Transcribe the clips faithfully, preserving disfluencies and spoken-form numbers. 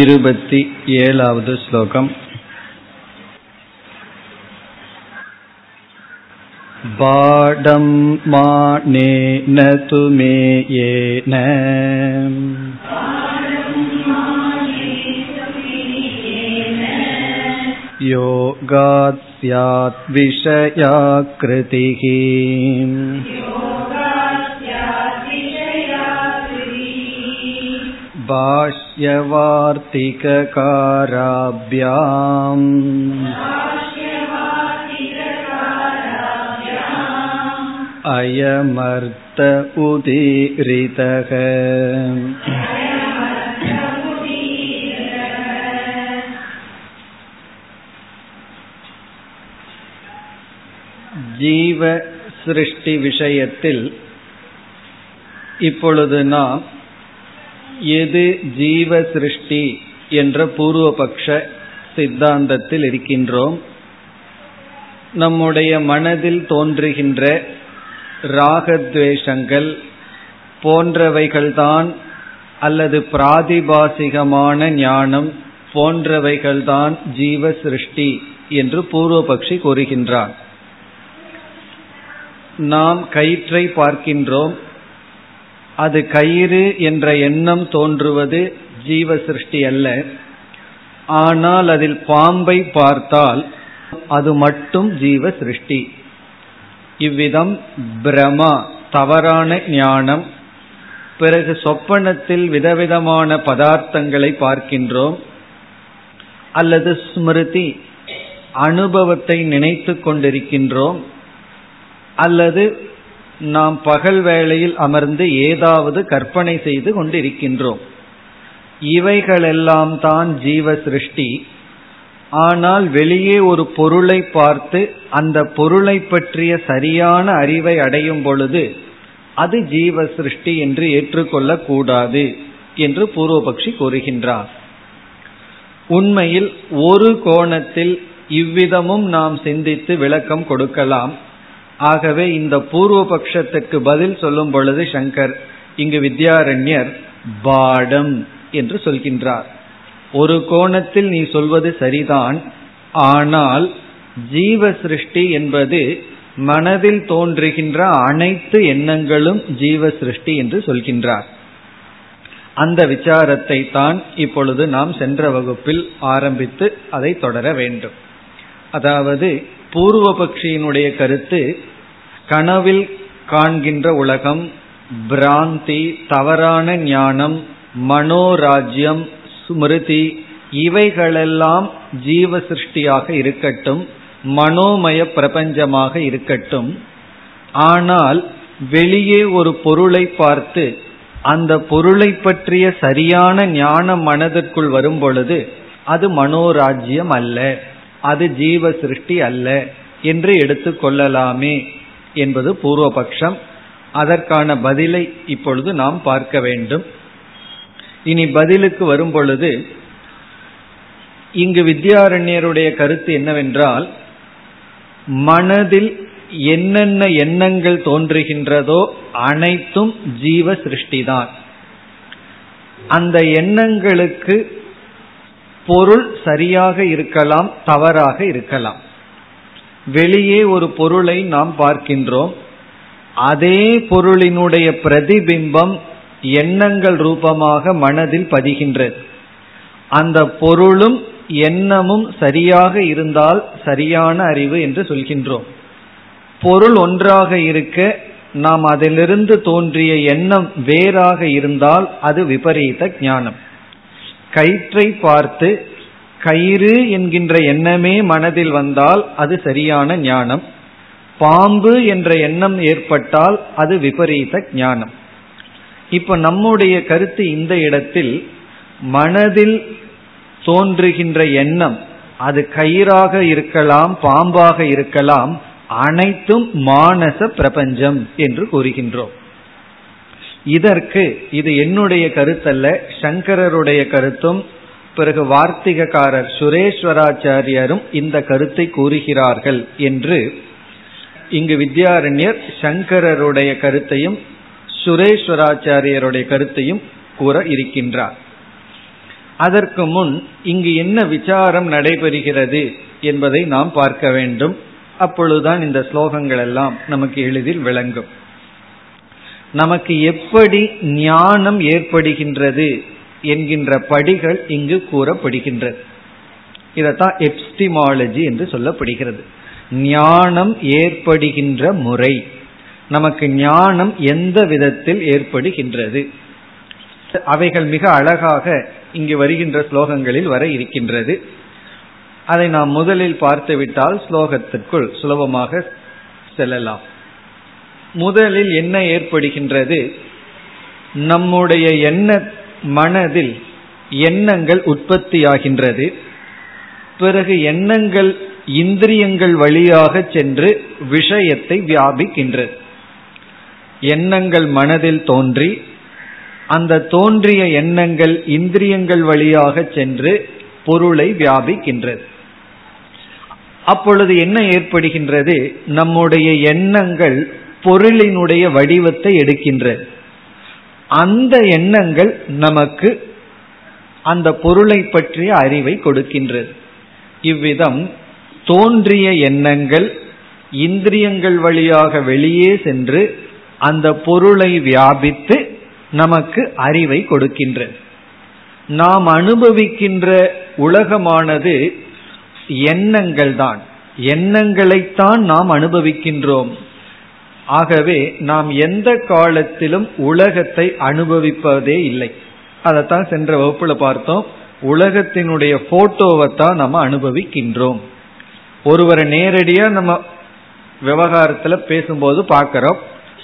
இருபத்தி ஏழாவது ஸ்லோகம். பாடம் மானேன துமேயேன யோகாத் ஸ்யாத் விஷயாக்ருதிஹ. பாஷ்யவார்த்திககாராப்யாம் அயமர்த்த உதீரிதஹ. ஜீவ சிருஷ்டி விஷயத்தில் இப்பொழுது நாம் எது ஜீவ சிருஷ்டி என்ற பூர்வபக்ஷ சித்தாந்தத்தில் இருக்கின்றோம். நம்முடைய மனதில் தோன்றுகின்ற ராகத்வேஷங்கள் போன்றவைகள்தான், அல்லது பிராதிபாசிகமான ஞானம் போன்றவைகள்தான் ஜீவ சிருஷ்டி என்று பூர்வபக்ஷி கூறுகின்றான். நாம் கயிற்றை பார்க்கின்றோம், அது கயிறு என்ற எண்ணம் தோன்றுவது ஜீவ சிருஷ்டி அல்ல. ஆனால் அதில் பாம்பை பார்த்தால் அது மட்டும் ஜீவ சிருஷ்டி. இவ்விதம் பிரமா தவறான ஞானம். பிறகு சொப்பனத்தில் விதவிதமான பதார்த்தங்களை பார்க்கின்றோம், அல்லது ஸ்மிருதி அனுபவத்தை நினைத்து கொண்டிருக்கின்றோம், அல்லது நாம் பகல் வேளையில் அமர்ந்து ஏதாவது கற்பனை செய்து கொண்டிருக்கின்றோம். இவைகளெல்லாம் தான் ஜீவ சிருஷ்டி. ஆனால் வெளியே ஒரு பொருளை பார்த்து அந்த பொருளை பற்றிய சரியான அறிவை அடையும் பொழுது அது ஜீவ சிருஷ்டி என்று ஏற்றுக்கொள்ளக்கூடாது என்று பூர்வபக்ஷி கூறுகின்றார். உண்மையில் ஒரு கோணத்தில் இவ்விதமும் நாம் சிந்தித்து விளக்கம் கொடுக்கலாம். ஆகவே இந்த பூர்வபக்ஷத்துக்கு பதில் சொல்லும் பொழுது சங்கர் இங்கு வித்யாரண்யர் பாடம் என்று சொல்கின்றார். ஒரு கோணத்தில் நீ சொல்வது சரிதான், ஆனால் ஜீவ சிருஷ்டி என்பது மனதில் தோன்றுகின்ற அனைத்து எண்ணங்களும் ஜீவ சிருஷ்டி என்று சொல்கின்றார். அந்த விசாரத்தை தான் இப்பொழுது நாம் சென்ற வகுப்பில் ஆரம்பித்து அதை தொடர வேண்டும். அதாவது பூர்வபக்ஷியினுடைய கருத்து கனவில் காண்கின்ற உலகம், பிராந்தி, தவறான ஞானம், மனோராஜ்யம், ஸ்மிருதி இவைகளெல்லாம் ஜீவ சிருஷ்டியாக இருக்கட்டும், மனோமய பிரபஞ்சமாக இருக்கட்டும். ஆனால் வெளியே ஒரு பொருளை பார்த்து அந்த பொருளை பற்றிய சரியான ஞானம் மனதிற்குள் வரும் பொழுது அது மனோராஜ்யம் அல்ல, அது ஜீவ சிருஷ்டி அல்ல என்று எடுத்துக்கொள்ளலாமே என்பது பூர்வபக்ஷம். அதற்கான பதிலை இப்பொழுது நாம் பார்க்க வேண்டும். இனி பதிலுக்கு வரும் பொழுது இங்கு வித்யாரண்யருடைய கருத்து என்னவென்றால், மனதில் என்னென்ன எண்ணங்கள் தோன்றுகின்றதோ அனைத்தும் ஜீவ சிருஷ்டிதான். அந்த எண்ணங்களுக்கு பொருள் சரியாக இருக்கலாம், தவறாக இருக்கலாம். வெளியே ஒரு பொருளை நாம் பார்க்கின்றோம், அதே பொருளினுடைய பிரதிபிம்பம் எண்ணங்கள் ரூபமாக மனதில் பதிகின்றது. அந்த பொருளும் எண்ணமும் சரியாக இருந்தால் சரியான அறிவு என்று சொல்கின்றோம். பொருள் ஒன்றாக இருக்க நாம் அதிலிருந்து தோன்றிய எண்ணம் வேறாக இருந்தால் அது விபரீத ஞானம். கயிற்றை பார்த்து கயிறு என்கின்ற எண்ணமே மனதில் வந்தால் அது சரியான ஞானம். பாம்பு என்ற எண்ணம் ஏற்பட்டால் அது விபரீத ஞானம். இப்ப நம்முடைய கருத்து இந்த இடத்தில், மனதில் தோன்றுகின்ற எண்ணம் அது கயிறாக இருக்கலாம், பாம்பாக இருக்கலாம், அனைத்தும் மானச பிரபஞ்சம் என்று கூறுகின்றோம். இதற்கு இது என்னுடைய கருத்தல்ல, சங்கரருடைய கருத்தும் பிறகு வார்த்திகக்காரர் சுரேஸ்வராச்சாரியரும் இந்த கருத்தை கூறுகிறார்கள் என்று இங்கு வித்யாரண்யர் சங்கரருடைய கருத்தையும் சுரேஸ்வராச்சாரியருடைய கருத்தையும் கூற இருக்கின்றார். அதற்கு முன் இங்கு என்ன விசாரம் நடைபெறுகிறது என்பதை நாம் பார்க்க வேண்டும். அப்பொழுதுதான் இந்த ஸ்லோகங்கள் எல்லாம் நமக்கு எளிதில் விளங்கும். நமக்கு எப்படி ஞானம் ஏற்படுகின்றது என்கின்ற படிகள் இங்கு கூறப்படுகின்றது. இதைத்தான் எப்ஸ்டிமாலஜி என்று சொல்லப்படுகிறது. ஞானம் ஏற்படுகின்ற முறை, நமக்கு ஞானம் எந்த விதத்தில் ஏற்படுகின்றது, அவைகள் மிக அழகாக இங்கு வருகின்ற ஸ்லோகங்களில் வர இருக்கின்றது. அதை நாம் முதலில் பார்த்துவிட்டால் ஸ்லோகத்திற்குள் சுலபமாக செல்லலாம். முதலில் என்ன ஏற்படுகின்றது? நம்முடைய எண்ண மனதில் எண்ணங்கள் உற்பத்தியாகின்றது. பிறகு எண்ணங்கள் இந்திரியங்கள் வழியாக சென்று விஷயத்தை வியாபிக்கின்றது. எண்ணங்கள் மனதில் தோன்றி, அந்த தோன்றிய எண்ணங்கள் இந்திரியங்கள் வழியாக சென்று பொருளை வியாபிக்கின்றது. அப்பொழுது என்ன ஏற்படுகின்றது? நம்முடைய எண்ணங்கள் பொருளினுடைய வடிவத்தை எடுக்கின்றது. அந்த எண்ணங்கள் நமக்கு அந்த பொருளை பற்றிய அறிவை கொடுக்கின்றது. இவ்விதம் தோன்றிய எண்ணங்கள் இந்திரியங்கள் வழியாக வெளியே சென்று அந்த பொருளை வியாபித்து நமக்கு அறிவை கொடுக்கின்றது. நாம் அனுபவிக்கின்ற உலகமானது எண்ணங்கள் தான், எண்ணங்களைத்தான் நாம் அனுபவிக்கின்றோம். ஆகவே நாம் எந்த காலத்திலும் உலகத்தை அனுபவிப்பதே இல்லை. அதைத்தான் சென்ற வகுப்புல பார்த்தோம். உலகத்தினுடைய போட்டோவைத்தான் நம்ம அனுபவிக்கின்றோம். ஒருவரை நேரடியா நம்ம விவகாரத்துல பேசும்போது பார்க்கிறோம்,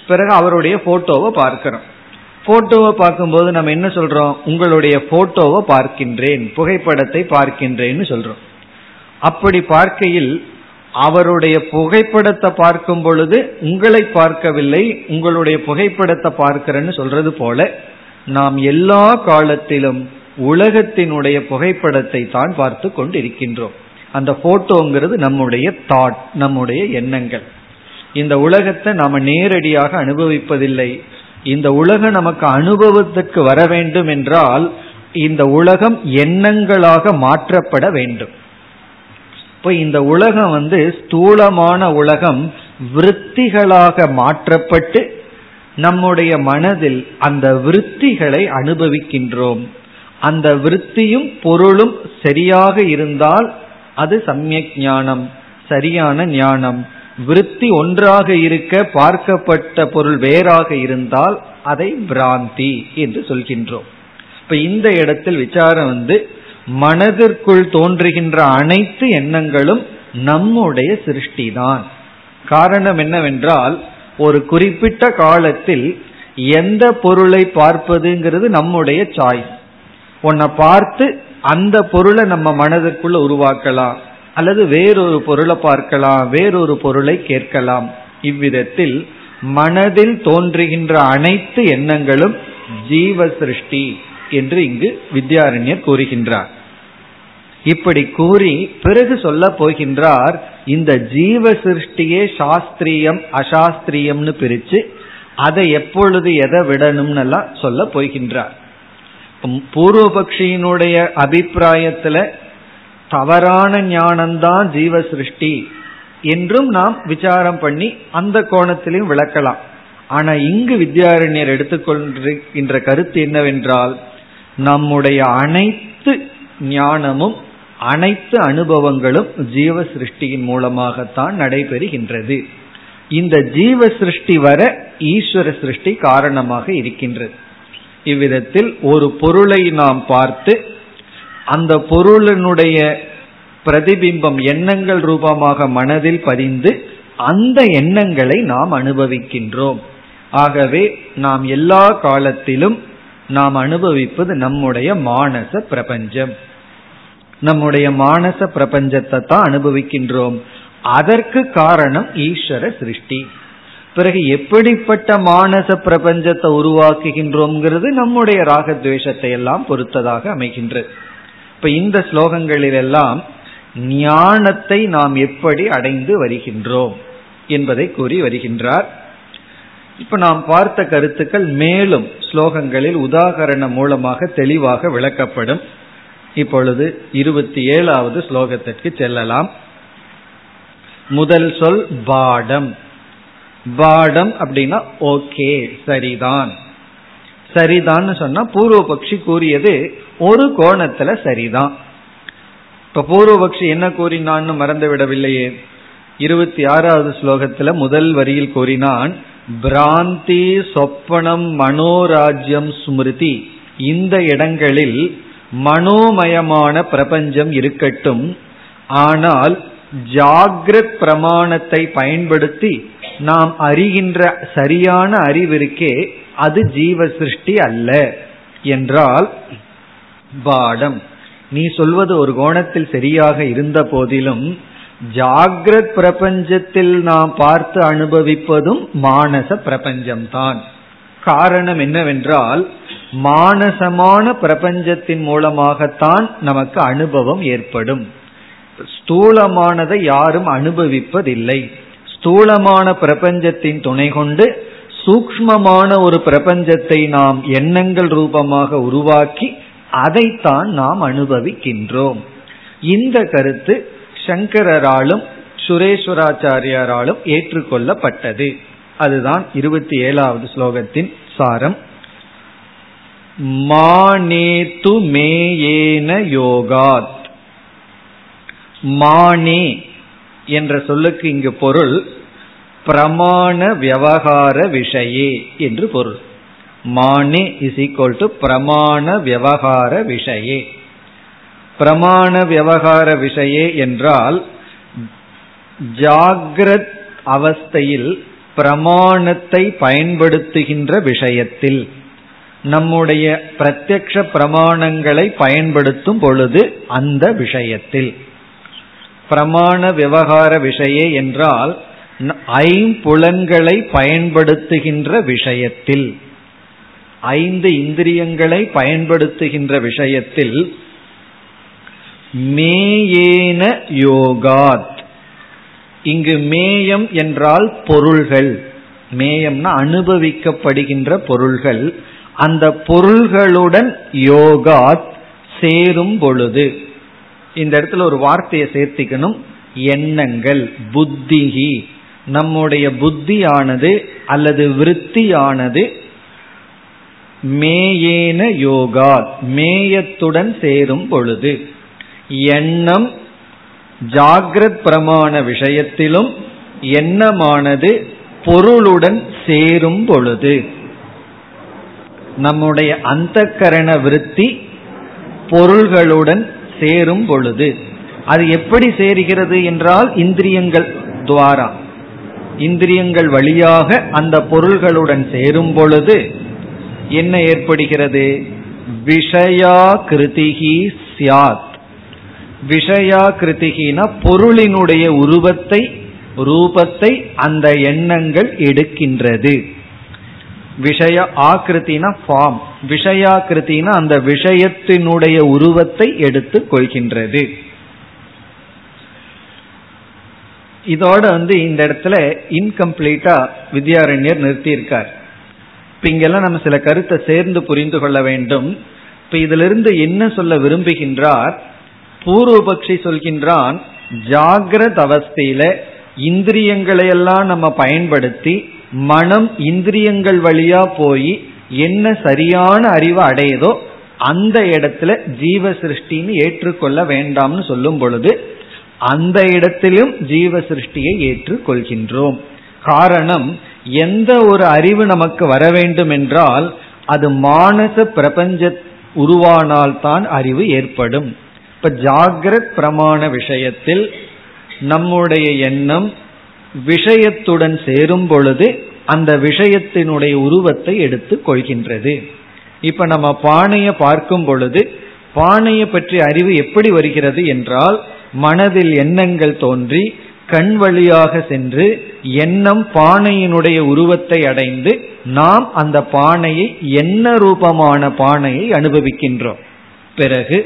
பிறகு அவருடைய போட்டோவை பார்க்கிறோம். போட்டோவை பார்க்கும்போது நம்ம என்ன சொல்றோம்? உங்களுடைய போட்டோவை பார்க்கின்றேன், புகைப்படத்தை பார்க்கின்றேன்னு சொல்றோம். அப்படி பார்க்கையில் அவருடைய புகைப்படத்தை பார்க்கும் பொழுது உங்களை பார்க்கவில்லை, உங்களுடைய புகைப்படத்தை பார்க்கிறேன்னு சொல்றது போல நாம் எல்லா காலத்திலும் உலகத்தினுடைய புகைப்படத்தை தான் பார்த்து கொண்டு இருக்கின்றோம். அந்த போட்டோங்கிறது நம்முடைய தாட், நம்முடைய எண்ணங்கள். இந்த உலகத்தை நாம் நேரடியாக அனுபவிப்பதில்லை. இந்த உலகம் நமக்கு அனுபவத்துக்கு வர வேண்டும் என்றால் இந்த உலகம் எண்ணங்களாக மாற்றப்பட வேண்டும். இப்போ இந்த உலகம் வந்து ஸ்தூலமான உலகம் விருத்திகளாக மாற்றப்பட்டு நம்முடைய மனதில் அந்த விருத்திகளை அனுபவிக்கின்றோம். அந்த விருத்தியும் பொருளும் சரியாக இருந்தால் அது சம்யக் ஞானம், சரியான ஞானம். விருத்தி ஒன்றாக இருக்க பார்க்கப்பட்ட பொருள் வேறாக இருந்தால் அதை பிராந்தி என்று சொல்கின்றோம். இப்ப இந்த இடத்தில் விசாரம் வந்து மனதிற்குள் தோன்றுகின்ற அனைத்து எண்ணங்களும் நம்முடைய சிருஷ்டிதான். காரணம் என்னவென்றால் ஒரு குறிப்பிட்ட காலத்தில் எந்த பொருளை பார்ப்பதுங்கிறது நம்முடைய சாய்ஸ். ஒன்றை பார்த்து அந்த பொருளை நம்ம மனதிற்குள்ள உருவாக்கலாம், அல்லது வேறொரு பொருளை பார்க்கலாம், வேறொரு பொருளை கேட்கலாம். இவ்விதத்தில் மனதில் தோன்றுகின்ற அனைத்து எண்ணங்களும் ஜீவ சிருஷ்டி என்று இங்கு வித்யாரண்யர் கூறுகின்றார். இப்படி கூறி பிறகு சொல்ல போகின்றார், இந்த ஜீவ சிருஷ்டியே சாஸ்திரியம் அசாஸ்திரியம்னு பிரிச்சு அதை எப்பொழுது எதை விடணும்னு எல்லாம் சொல்ல போகின்றார். பூர்வபக்ஷியினுடைய அபிப்பிராயத்துல தவறான ஞானம்தான் ஜீவ சிருஷ்டி என்றும் நாம் விசாரம் பண்ணி அந்த கோணத்திலையும் விளக்கலாம். ஆனா இங்கு வித்யாரண்யர் எடுத்துக்கொண்டிருக்கின்ற கருத்து என்னவென்றால், நம்முடைய அனைத்து ஞானமும் அனைத்து அனுபவங்களும் ஜீவ சிருஷ்டியின் மூலமாகத்தான் நடைபெறுகின்றது. இந்த ஜீவ சிருஷ்டி வர ஈஸ்வர சிருஷ்டி காரணமாக இருக்கின்றது. இவ்விதத்தில் ஒரு பொருளை நாம் பார்த்து அந்த பொருளினுடைய பிரதிபிம்பம் எண்ணங்கள் ரூபமாக மனதில் பதிந்து அந்த எண்ணங்களை நாம் அனுபவிக்கின்றோம். ஆகவே நாம் எல்லா காலத்திலும் நாம் அனுபவிப்பது நம்முடைய மானச பிரபஞ்சம், நம்முடைய மானச பிரபஞ்சத்தை தான் அனுபவிக்கின்றோம். அதற்கு காரணம் ஈஸ்வர சிருஷ்டி. பிறகு எப்படிப்பட்ட மானச பிரபஞ்சத்தை உருவாக்குகின்றோம்ங்கிறது நம்முடைய ராகத்வேஷத்தை எல்லாம் பொறுத்ததாக அமைகின்றது. இப்ப இந்த ஸ்லோகங்களிலெல்லாம் ஞானத்தை நாம் எப்படி அடைந்து வருகின்றோம் என்பதை கூறி வருகின்றார். இப்ப நாம் பார்த்த கருத்துக்கள் மேலும் ஸ்லோகங்களில் உதாகரண மூலமாக தெளிவாக விளக்கப்படும். இப்பொழுது இருபத்தி ஏழாவது ஸ்லோகத்திற்கு செல்லலாம். முதல் சொல் பாடம். பாடம் அப்படின்னா ஓகே, சரிதான். சரிதான் சொன்னா பூர்வபக்ஷி கூறியது ஒரு கோணத்துல சரிதான். இப்ப பூர்வபக்ஷி என்ன கூறினான்னு மறந்து விடவில்லையே. இருபத்தி ஆறாவது ஸ்லோகத்துல முதல் வரியில் கூறினான், பிராந்தி சொப்பனம் மனோராஜ்யம் ஸ்மிருதி. இந்த இடங்களில் மனோமயமான பிரபஞ்சம் இருக்கட்டும், ஆனால் ஜாகிரத் பிரமாணத்தை பயன்படுத்தி நாம் அறிகின்ற சரியான அறிவிற்கே அது ஜீவ சிருஷ்டி அல்ல என்றால் பாடம். நீ சொல்வது ஒரு கோணத்தில் சரியாக இருந்த போதிலும் ஜாகிரத் பிரபஞ்சத்தில் நாம் பார்த்து அனுபவிப்பதும் மானச பிரபஞ்சம்தான். காரணம் என்னவென்றால் மானசமான பிரபஞ்சத்தின் மூலமாகத்தான் நமக்கு அனுபவம் ஏற்படும். ஸ்தூலமானதை யாரும் அனுபவிப்பதில்லை. ஸ்தூலமான பிரபஞ்சத்தின் துணை கொண்டு சூக்ஷ்மமான ஒரு பிரபஞ்சத்தை நாம் எண்ணங்கள் ரூபமாக உருவாக்கி அதைத்தான் நாம் அனுபவிக்கின்றோம். இந்த கருத்து சங்கராலும் சுரேஸ்வராச்சாரியாராலும் ஏற்றுக்கொள்ளப்பட்டது. அதுதான் இருபத்தி ஏழாவது ஸ்லோகத்தின் சாரம். மானேது மேயேன யோகாத். மானே என்ற சொல்லுக்கு இங்கு பொருள் பிரமாண விவகார விஷயே என்று பொருள். மானே இஸ் ஈக்வல் டு பிரமாண விவகார விஷயே. பிரமாண விவகார விஷயே என்றால் ஜாகிரத் அவஸ்தையில் பிரமாணத்தை பயன்படுத்துகின்ற விஷயத்தில், நம்முடைய பிரத்யக்ஷ பிரமாணங்களை பயன்படுத்தும் பொழுது அந்த விஷயத்தில். பிரமாண விவகார விஷயே என்றால் ஐம்புலன்களை பயன்படுத்துகின்ற விஷயத்தில், ஐந்து இந்திரியங்களை பயன்படுத்துகின்ற விஷயத்தில் மேயேன யோகாத். இங்கு மேயம் என்றால் பொருள்கள். மேயம்னா அனுபவிக்கப்படுகின்ற பொருள்கள். அந்த பொருள்களுடன் யோகாத் சேரும் பொழுது, இந்த இடத்துல ஒரு வார்த்தையை சேர்த்திக்கணும், எண்ணங்கள், புத்திகி. நம்முடைய புத்தியானது அல்லது விருத்தியானது மேயேன யோகாத், மேயத்துடன் சேரும் பொழுது. எண்ணம் ஜாகிரத் பிரமாண விஷயத்திலும் எண்ணமானது பொருளுடன் சேரும் பொழுது, நம்முடைய அந்தக்கரண விருத்தி பொருள்களுடன் சேரும் பொழுது. அது எப்படி சேருகிறது என்றால் இந்திரியங்கள் துவாரா, இந்திரியங்கள் வழியாக அந்த பொருள்களுடன் சேரும் பொழுது என்ன ஏற்படுகிறது? விஷயா கிருதிகி சியாத். விஷயா கிருதிகினா பொருளினுடைய உருவத்தை ரூபத்தை அந்த எண்ணங்கள் எடுக்கின்றது. விஷய ஆக்கிருத்தினா ஃபார்ம், விஷயா கிருத்தினா அந்த விஷயத்தினுடைய உருவத்தை எடுத்து கொள்கின்றது. இதோட வந்து இந்த இடத்துல இன்கம்ப்ளீட்டா வித்யாரண்யர் நிறுத்தி இருக்கார். இப்ப இங்கெல்லாம் நம்ம சில கருத்தை சேர்ந்து புரிந்து கொள்ள வேண்டும். இப்ப இதிலிருந்து என்ன சொல்ல விரும்புகின்றார்? பூர்வபக்ஷி சொல்கின்றான், ஜாகிரத அவஸ்தையில இந்திரியங்களையெல்லாம் நம்ம பயன்படுத்தி மனம் இந்திரியங்கள் வழியா போய் என்ன சரியான அறிவை அடையதோ அந்த இடத்துல ஜீவ சிருஷ்டின்னு ஏற்றுக்கொள்ள வேண்டாம்னு சொல்லும் பொழுது அந்த இடத்திலும் ஜீவ சிருஷ்டியை ஏற்றுக்கொள்கின்றோம். காரணம், எந்த ஒரு அறிவு நமக்கு வர வேண்டும் என்றால் அது மானச பிரபஞ்ச உருவானால்தான் அறிவு ஏற்படும். இப்ப ஜாகிரத் பிரமாண விஷயத்தில் நம்முடைய எண்ணம் விஷயத்துடன் சேரும் பொழுது அந்த விஷயத்தினுடைய உருவத்தை எடுத்து கொள்கின்றது. இப்ப நம்ம பானையை பார்க்கும் பொழுது பானையை பற்றி அறிவு எப்படி வருகிறது என்றால் மனதில் எண்ணங்கள் தோன்றி கண் வழியாக சென்று எண்ணம் பானையினுடைய உருவத்தை அடைந்து நாம் அந்த பானையை எண்ண ரூபமான பானையை அனுபவிக்கின்றோம். பிறகு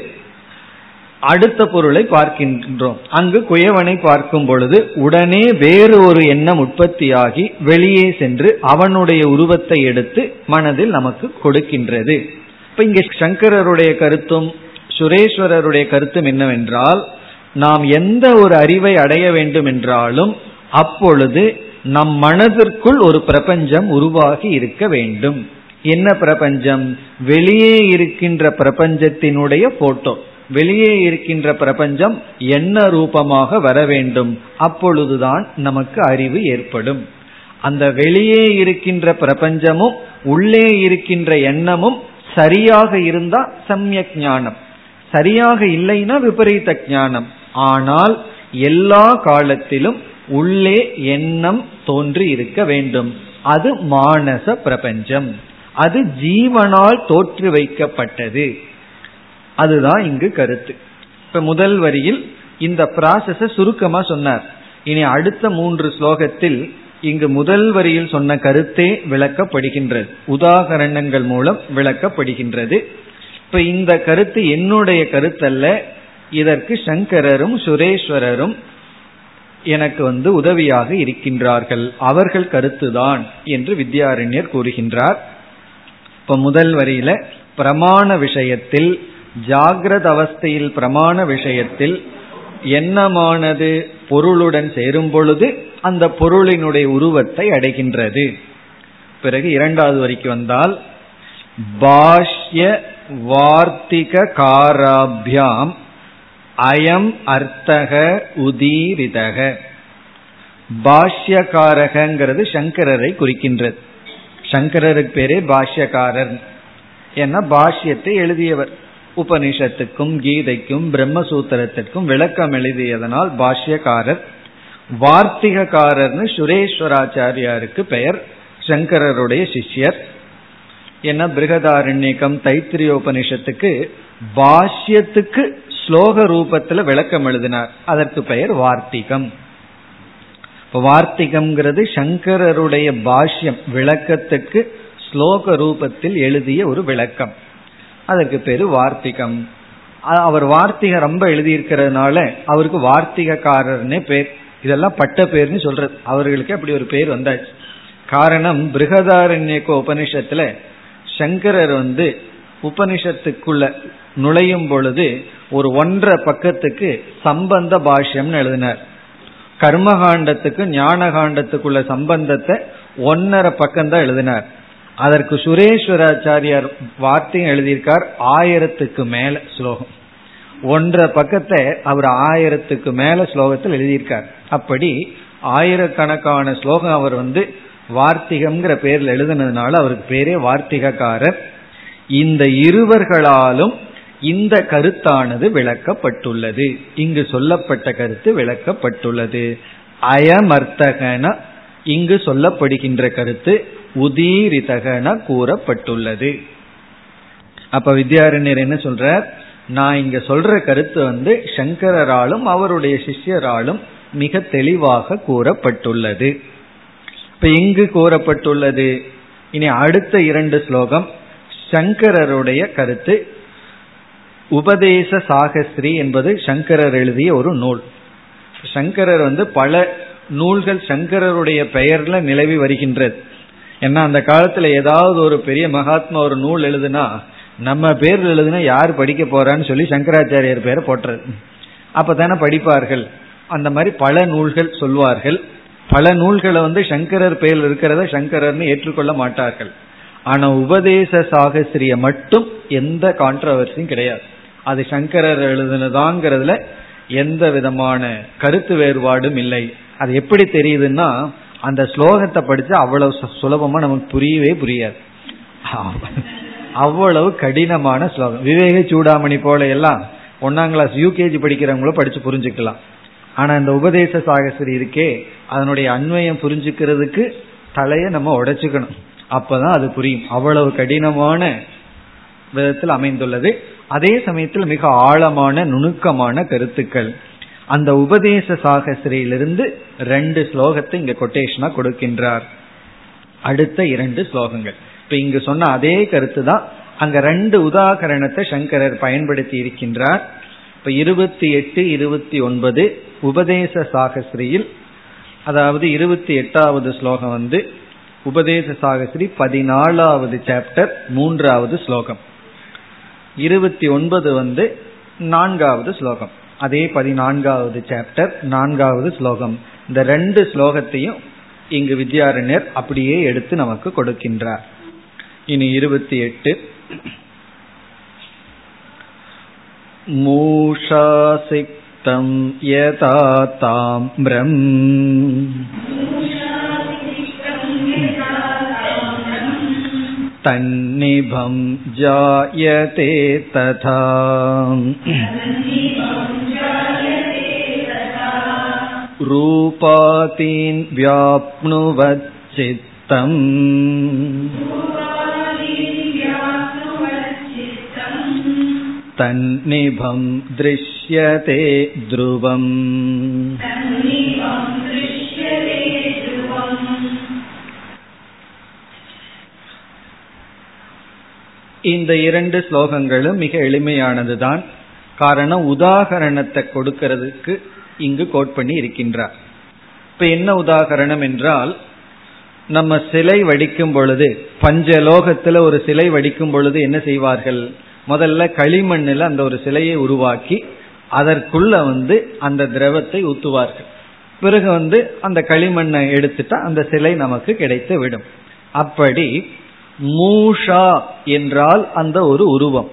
அடுத்த பொருளை பார்க்கின்றோம். அங்கு குயவனை பார்க்கும் பொழுது உடனே வேறு ஒரு எண்ணம் உற்பத்தியாகி வெளியே சென்று அவனுடைய உருவத்தை எடுத்து மனதில் நமக்கு கொடுக்கின்றது. இப்ப இங்க சங்கரருடைய கருத்தும் சுரேஸ்வரருடைய கருத்தும் என்னவென்றால், நாம் எந்த ஒரு அறிவை அடைய வேண்டும் என்றாலும் அப்பொழுது நம் மனதிற்குள் ஒரு பிரபஞ்சம் உருவாகி இருக்க வேண்டும். என்ன பிரபஞ்சம்? வெளியே இருக்கின்ற பிரபஞ்சத்தினுடைய போட்டோ, வெளியே இருக்கின்ற பிரபஞ்சம் என்ன ரூபமாக வர வேண்டும், அப்பொழுதுதான் நமக்கு அறிவு ஏற்படும். அந்த வெளியே இருக்கின்ற பிரபஞ்சமும் உள்ளே இருக்கின்ற எண்ணமும் சரியாக இருந்தா சம்யக் ஞானம், சரியாக இல்லைன்னா விபரீத ஞானம். ஆனால் எல்லா காலத்திலும் உள்ளே எண்ணம் தோன்றி இருக்க வேண்டும். அது மானச பிரபஞ்சம், அது ஜீவனால் தோற்றி வைக்கப்பட்டது. அதுதான் இங்கு கருத்து. இப்ப முதல் வரியில் இந்த ப்ராசஸ சுருக்கமா சொன்னார். இனி அடுத்த மூன்று ஸ்லோகத்தில் இங்கு முதல் வரியில் சொன்ன கருத்தே விளக்கப்படுகின்றது, உதாகரணங்கள் மூலம் விளக்கப்படுகின்றது. இப்ப இந்த கருத்து என்னுடைய கருத்தல்ல, இதற்கு சங்கரரும் சுரேஸ்வரரும் எனக்கு வந்து உதவியாக இருக்கின்றார்கள், அவர்கள் கருத்துதான் என்று வித்யாரண்யர் கூறுகின்றார். இப்ப முதல் வரியில பிரமாண விஷயத்தில், ஜாகிரத அவஸ்தையில் பிரமாண விஷயத்தில் எண்ணமானது பொருளுடன் சேரும் பொழுது அந்த பொருளினுடைய உருவத்தை அடைகின்றது. பிறகு இரண்டாவது வரிக்கு வந்தால், பாஷ்ய வார்த்திக காராபியாம் அயம் அர்த்தக உதீரிதக. பாஷ்யகாரகங்கிறது சங்கரரை குறிக்கின்றது. சங்கரருக்கு பேரே பாஷ்யக்காரர், ஏன்னா பாஷ்யத்தை எழுதியவர். உபனிஷத்துக்கும் கீதைக்கும் பிரம்மசூத்திரத்திற்கும் விளக்கம் எழுதியதனால் பாஷ்யக்காரர். வார்த்திகக்காரர்னு சுரேஸ்வராச்சாரியாருக்கு பெயர், சங்கரருடைய சிஷ்யர். ஏன்னா பிருகதாரண்யகம் தைத்திரிய உபனிஷத்துக்கு பாஷ்யத்துக்கு ஸ்லோக ரூபத்தில் விளக்கம் எழுதினார், அதற்கு பெயர் வார்த்திகம். வார்த்திகம்ங்கிறது சங்கரருடைய பாஷ்யம் விளக்கத்துக்கு ஸ்லோக ரூபத்தில் எழுதிய ஒரு விளக்கம், அதற்கு பேரு வார்த்திகம். அவர் வார்த்திக ரொம்ப எழுதியிருக்கிறதுனால அவருக்கு வார்த்திகக்காரர்னே பேர். இதெல்லாம் பட்ட பேர்னு சொல்றது, அவர்களுக்கு அப்படி ஒரு பேர் வந்தாச்சு. காரணம், பிருகதாரண்யக உபனிஷத்துல சங்கரர் வந்து உபனிஷத்துக்குள்ள நுழையும் பொழுது ஒரு ஒன்றரை பக்கத்துக்கு சம்பந்த பாஷ்யம்னு எழுதினார். கர்மகாண்டத்துக்கு ஞானகாண்டத்துக்குள்ள சம்பந்தத்தை ஒன்னரை பக்கம்தான் எழுதினார். அதற்கு சுரேஸ்வராச்சாரியார் வார்த்தையும் எழுதியிருக்கார், ஆயிரத்துக்கு மேல ஸ்லோகம். ஒன்றரை பக்கத்தை அவர் ஆயிரத்துக்கு மேல ஸ்லோகத்தில் எழுதியிருக்கார். அப்படி ஆயிரக்கணக்கான ஸ்லோகம் அவர் வந்து வார்த்திகம்ங்கிற பேரில் எழுதினதுனால அவருக்கு பேரே வார்த்திகக்காரர். இந்த இருவர்களாலும் இந்த கருத்தானது விளக்கப்பட்டுள்ளது, இங்கு சொல்லப்பட்ட கருத்து விளக்கப்பட்டுள்ளது. அயமர்த்தகன இங்கு சொல்லப்படுகின்ற கருத்து, உதீரிதகன கூறப்பட்டுள்ளது. அப்ப வித்யாரண்யர் என்ன சொல்றார்? நான் இங்க சொல்ற கருத்து வந்து சங்கராலும் அவருடைய சிஷ்யராலும் மிக தெளிவாக கூறப்பட்டுள்ளது. இப்ப இங்கு கூறப்பட்டுள்ளது. இனி அடுத்த இரண்டு ஸ்லோகம் சங்கரருடைய கருத்து. உபதேச சாகஸ்திரி என்பது சங்கரர் எழுதிய ஒரு நூல். சங்கரர் வந்து பல நூல்கள் சங்கரருடைய பெயர்ல நிலவி வருகின்றது. ஏன்னா அந்த காலத்துல ஏதாவது ஒரு பெரிய மகாத்மா ஒரு நூல் எழுதுனா, நம்ம பேர் எழுதுனா யார் படிக்க போறான்னு சொல்லி சங்கராச்சாரியர் பேரை போட்டுறது, அப்பதானே படிப்பார்கள். அந்த மாதிரி பல நூல்கள் சொல்வார்கள். பல நூல்களை வந்து சங்கரர் பெயர் இருக்கிறத சங்கரர்னு ஏற்றுக்கொள்ள மாட்டார்கள். ஆனா உபதேச சாகஸ்திரிய மட்டும் எந்த கான்ட்ரவர்சியும் கிடையாது. அது சங்கரர் எழுதுனதாங்கிறதுல எந்த விதமான கருத்து வேறுபாடும் இல்லை. அது எப்படி தெரியுதுன்னா, அந்த ஸ்லோகத்தை படிச்சு அவ்வளவு சுலபமா நமக்கு புரியவே புரியாது. அவ்வளவு கடினமான ஸ்லோகம். விவேக சூடாமணி போல எல்லாம் ஒன்னாம் கிளாஸ் யூகேஜி படிக்கிறவங்களும் படிச்சு புரிஞ்சுக்கலாம். ஆனா இந்த உபதேச சாகஸ்திரி இருக்கே, அதனுடைய அன்வயம் புரிஞ்சுக்கிறதுக்கு தலையை நம்ம உடைச்சுக்கணும், அப்பதான் அது புரியும். அவ்வளவு கடினமான விதத்தில் அமைந்துள்ளது. அதே சமயத்தில் மிக ஆழமான நுணுக்கமான கருத்துக்கள். அந்த உபதேச சாகஸ்திரியிலிருந்து ரெண்டு ஸ்லோகத்தை இங்க கொட்டேஷனா கொடுக்கின்றார். அடுத்த இரண்டு ஸ்லோகங்கள் இப்ப இங்கு சொன்ன அதே கருத்து தான். அங்க ரெண்டு உதாகரணத்தை சங்கரர் பயன்படுத்தி இருக்கின்றார். இப்ப இருபத்தி எட்டு இருபத்தி ஒன்பது உபதேச சாகஸ்திரியில், அதாவது இருபத்தி எட்டாவது ஸ்லோகம் வந்து உபதேச சாகஸ்திரி பதினாலாவது சாப்டர் மூன்றாவது ஸ்லோகம். இருபத்தி ஒன்பது வந்து நான்காவது ஸ்லோகம், அதே பதினான்காவது சாப்டர் நான்காவது ஸ்லோகம். இந்த ரெண்டு ஸ்லோகத்தையும் இங்கு வித்யாரண்யர் அப்படியே எடுத்து நமக்கு கொடுக்கின்றார். இனி இருபத்தி எட்டு. மூஷா சிக்தம் யதா தாம்ரம் தன்னிபம் ஜாயதே ததா. ரூபாதீன் வியாப்னுவத் சித்தம் தன்னிபம் த்ருஷ்யதே த்ருவம். இந்த இரண்டு ஸ்லோகங்களும் மிக எளிமையானதுதான். காரணம், உதாகரணத்தை கொடுக்கிறதுக்கு இங்கு கோட் பண்ணி இருக்கின்றார். இப்ப என்ன உதாகரணம் என்றால், நம்ம சிலை வடிக்கும் பொழுது, பஞ்சலோகத்துல ஒரு சிலை வடிக்கும் பொழுது என்ன செய்வார்கள், முதல்ல களிமண்ணில் அந்த ஒரு சிலையை உருவாக்கி அதற்குள்ள வந்து அந்த திரவத்தை ஊற்றுவார்கள். பிறகு வந்து அந்த களிமண்ணை எடுத்துட்டா அந்த சிலை நமக்கு கிடைத்து விடும். அப்படி மூஷா என்றால் அந்த ஒரு உருவம்,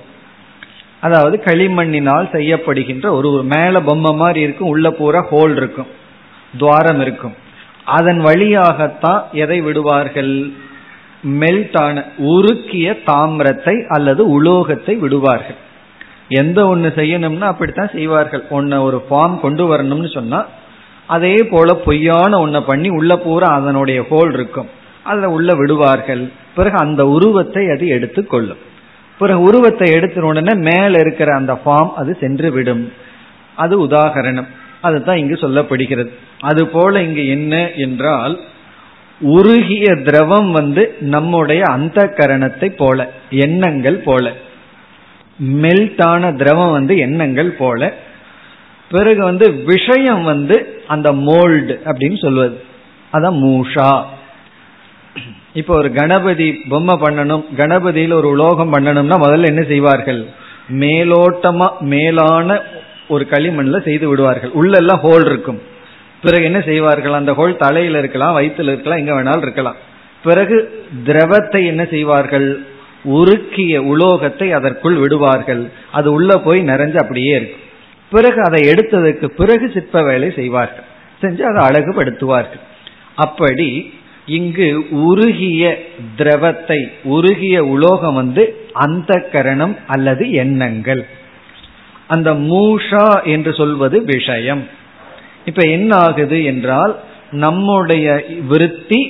அதாவது களிமண்ணினால் செய்யப்படுகின்ற ஒரு மேல பொம்மை மாதிரி இருக்கும், உள்ள பூரா ஹோல் இருக்கும், துவாரம் இருக்கும். அதன் வழியாகத்தான் எதை விடுவார்கள், மெல்டான உருக்கிய தாமிரத்தை அல்லது உலோகத்தை விடுவார்கள். எந்த ஒன்று செய்யணும்னா அப்படித்தான் செய்வார்கள். ஒன்றை ஒரு ஃபார்ம் கொண்டு வரணும்னு சொன்னா அதே போல பொய்யான ஒன்றை பண்ணி உள்ள பூரா அதனுடைய ஹோல் இருக்கும், அதில் உள்ள விடுவார்கள். பிறகு அந்த உருவத்தை அது எடுத்து கொள்ளும். பிறகு உருவத்தை எடுத்த உடனே மேல இருக்கிற அந்த ஃபார்ம் அது சென்று விடும். அது உதாகரணம், அதுதான் இங்கு சொல்லப்படுகிறது. அதுபோல இங்கு என்ன என்றால், உருகிய திரவம் வந்து நம்முடைய அந்த கரணத்தை போல, எண்ணங்கள் போல. மெல்டான திரவம் வந்து எண்ணங்கள் போல. பிறகு வந்து விஷயம் வந்து அந்த மோல்டு அப்படின்னு சொல்வது, அதான் மூஷா. இப்போ ஒரு கணபதி பொம்மை பண்ணணும், கணபதியில் ஒரு உலோகம் பண்ணணும்னா முதல்ல என்ன செய்வார்கள், மேலோட்டமா மேலான ஒரு களிமண்ணில் செய்து விடுவார்கள், உள்ள எல்லாம் ஹோல் இருக்கும். பிறகு என்ன செய்வார்கள், அந்த ஹோல் தலையில இருக்கலாம், வயிற்றுல இருக்கலாம், எங்க வேணாலும் இருக்கலாம். பிறகு திரவத்தை என்ன செய்வார்கள், உருக்கிய உலோகத்தை அதற்குள் விடுவார்கள், அது உள்ள போய் நிறைஞ்சு அப்படியே இருக்கும். பிறகு அதை எடுத்ததற்கு பிறகு சிற்ப வேலை செய்வார்கள், செஞ்சு அதை அழகுபடுத்துவார்கள். அப்படி இங்கு உருகிய திரவத்தை, உருகிய உலோகம் வந்து அந்த கரணம் அல்லது எண்ணங்கள். அந்த மூஷா என்று சொல்வது விஷயம். இப்ப என்ன ஆகுது என்றால், நம்முடைய விருத்தி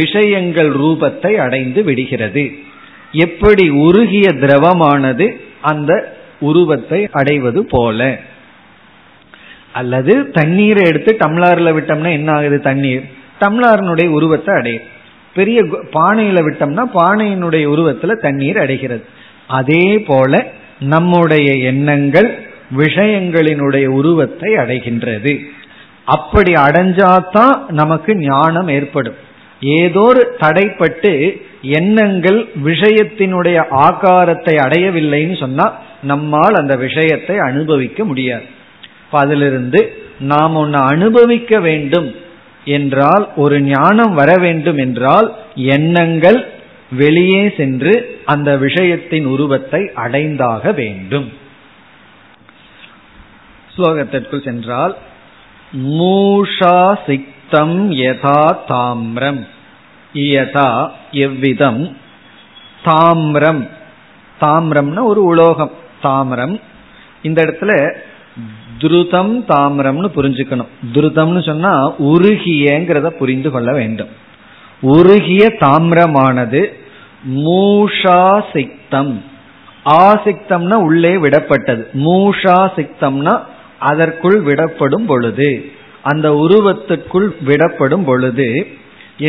விஷயங்கள் ரூபத்தை அடைந்து விடுகிறது. எப்படி உருகிய திரவமானது அந்த உருவத்தை அடைவது போல. அல்லது தண்ணீரை எடுத்து டம்ளார்ல விட்டோம்னா என்ன ஆகுது, தண்ணீர் டம்ளாரனுடைய உருவத்தை அடையும். பெரிய பானையில விட்டோம்னா பானையினுடைய உருவத்துல தண்ணீர் அடைகிறது. அதே போல நம்முடைய எண்ணங்கள் விஷயங்களினுடைய உருவத்தை அடைகின்றது. அப்படி அடைஞ்சாதான் நமக்கு ஞானம் ஏற்படும். ஏதோ தடைப்பட்டு எண்ணங்கள் விஷயத்தினுடைய ஆகாரத்தை அடையவில்லைன்னு சொன்னா நம்மால் அந்த விஷயத்தை அனுபவிக்க முடியாது. அதிலிருந்து நாம் ஒன்னு அனுபவிக்க வேண்டும் என்றால், ஒரு ஞானம் வர வேண்டும் என்றால், எண்ணங்கள் வெளியே சென்று அந்த விஷயத்தின் உருவத்தை அடைந்தாக வேண்டும். ஸ்லோகத்திற்குள் சென்றால், மூஷா சிக்தம் யதா தாம்ரம். யதா எவ்விதம், தாம்ரம், தாம்ரம்னா ஒரு உலோகம் தாமிரம். இந்த இடத்துல துருதம் தாமிரம்னு புரிஞ்சுக்கணும். துருதம்னு சொன்னா உருகியங்கிறத புரிந்து கொள்ள வேண்டும். உருகிய தாமிரமானது மூஷா சிக்தம், ஆசிக்தம்னா உள்ளே விடப்பட்டது, மூஷா சிக்தம்னா அதற்குள் விடப்படும் பொழுது, அந்த உருவத்திற்குள் விடப்படும் பொழுது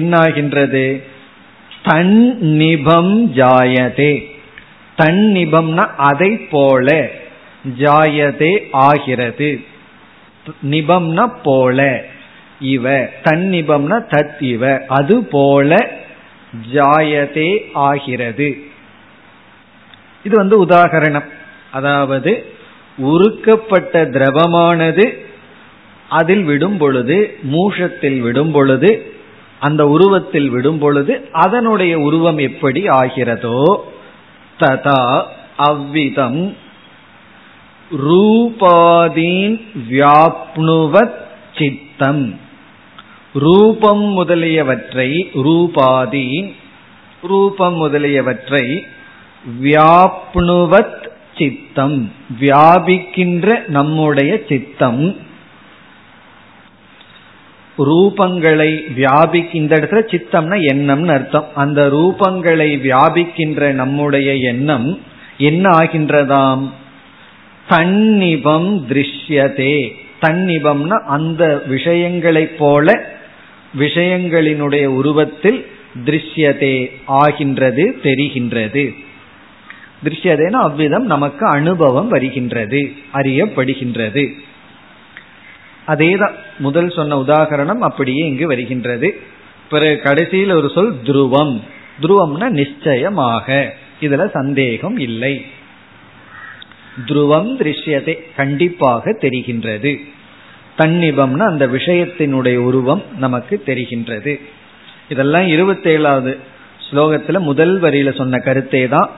என்னாகின்றது, தன் நிபம் ஜாயதே. தன் நிபம்னா அதை போல, ஜாயதே ஆகிறது, நிபம்னா போல, இவ தன் நிபம்னா தத் இவ அது போல, ஜாயதே ஆகிறது. இது வந்து உதாகரணம். அதாவது உருக்கப்பட்ட திரவமானது அதில் விடும் பொழுது, மூஷத்தில் விடும் பொழுது, அந்த உருவத்தில் விடும் பொழுது அதனுடைய உருவம் எப்படி ஆகிறதோ, ததா அவ்விதம் ரூபாதீன் வியாப்னுவத் சித்தம், ரூபம் முதலியவற்றை, ரூபாதீன் ரூபம் முதலியவற்றை வியாப்னுவத் சித்தம் வியாபிக்கின்ற நம்முடைய சித்தம், ரூபங்களை வியாபிக்கின்ற இடத்துல சித்தம்னா எண்ணம்னு அர்த்தம், அந்த ரூபங்களை வியாபிக்கின்ற நம்முடைய எண்ணம் என்ன ஆகின்றதாம்? தன்னிபம் திருஷ்யதே, தன்னிபம்னா அந்த விஷயங்களைப் போல விஷயங்களினுடைய உருவத்தில் திருஷ்யதே ஆகின்றது, தெரிகின்றது. திருஷ்யதேனா அவ்விதம் நமக்கு அனுபவம் வருகின்றது, அறியப்படுகின்றது. அதேதான் முதல் சொன்ன உதாகரணம் அப்படியே இங்கு வருகின்றது. பிறகு கடைசியில் ஒரு சொல் துருவம், துருவம்னா நிச்சயமாக, இதுல சந்தேகம் இல்லை. துருவம் திருஷ்யதே கண்டிப்பாக தெரிகின்றது, தன்னிபம்னா அந்த விஷயத்தினுடைய உருவம் நமக்கு தெரிகின்றது. இதெல்லாம் இருபத்தேழாவது ஸ்லோகத்துல முதல் வரியில சொன்ன கருத்தே தான்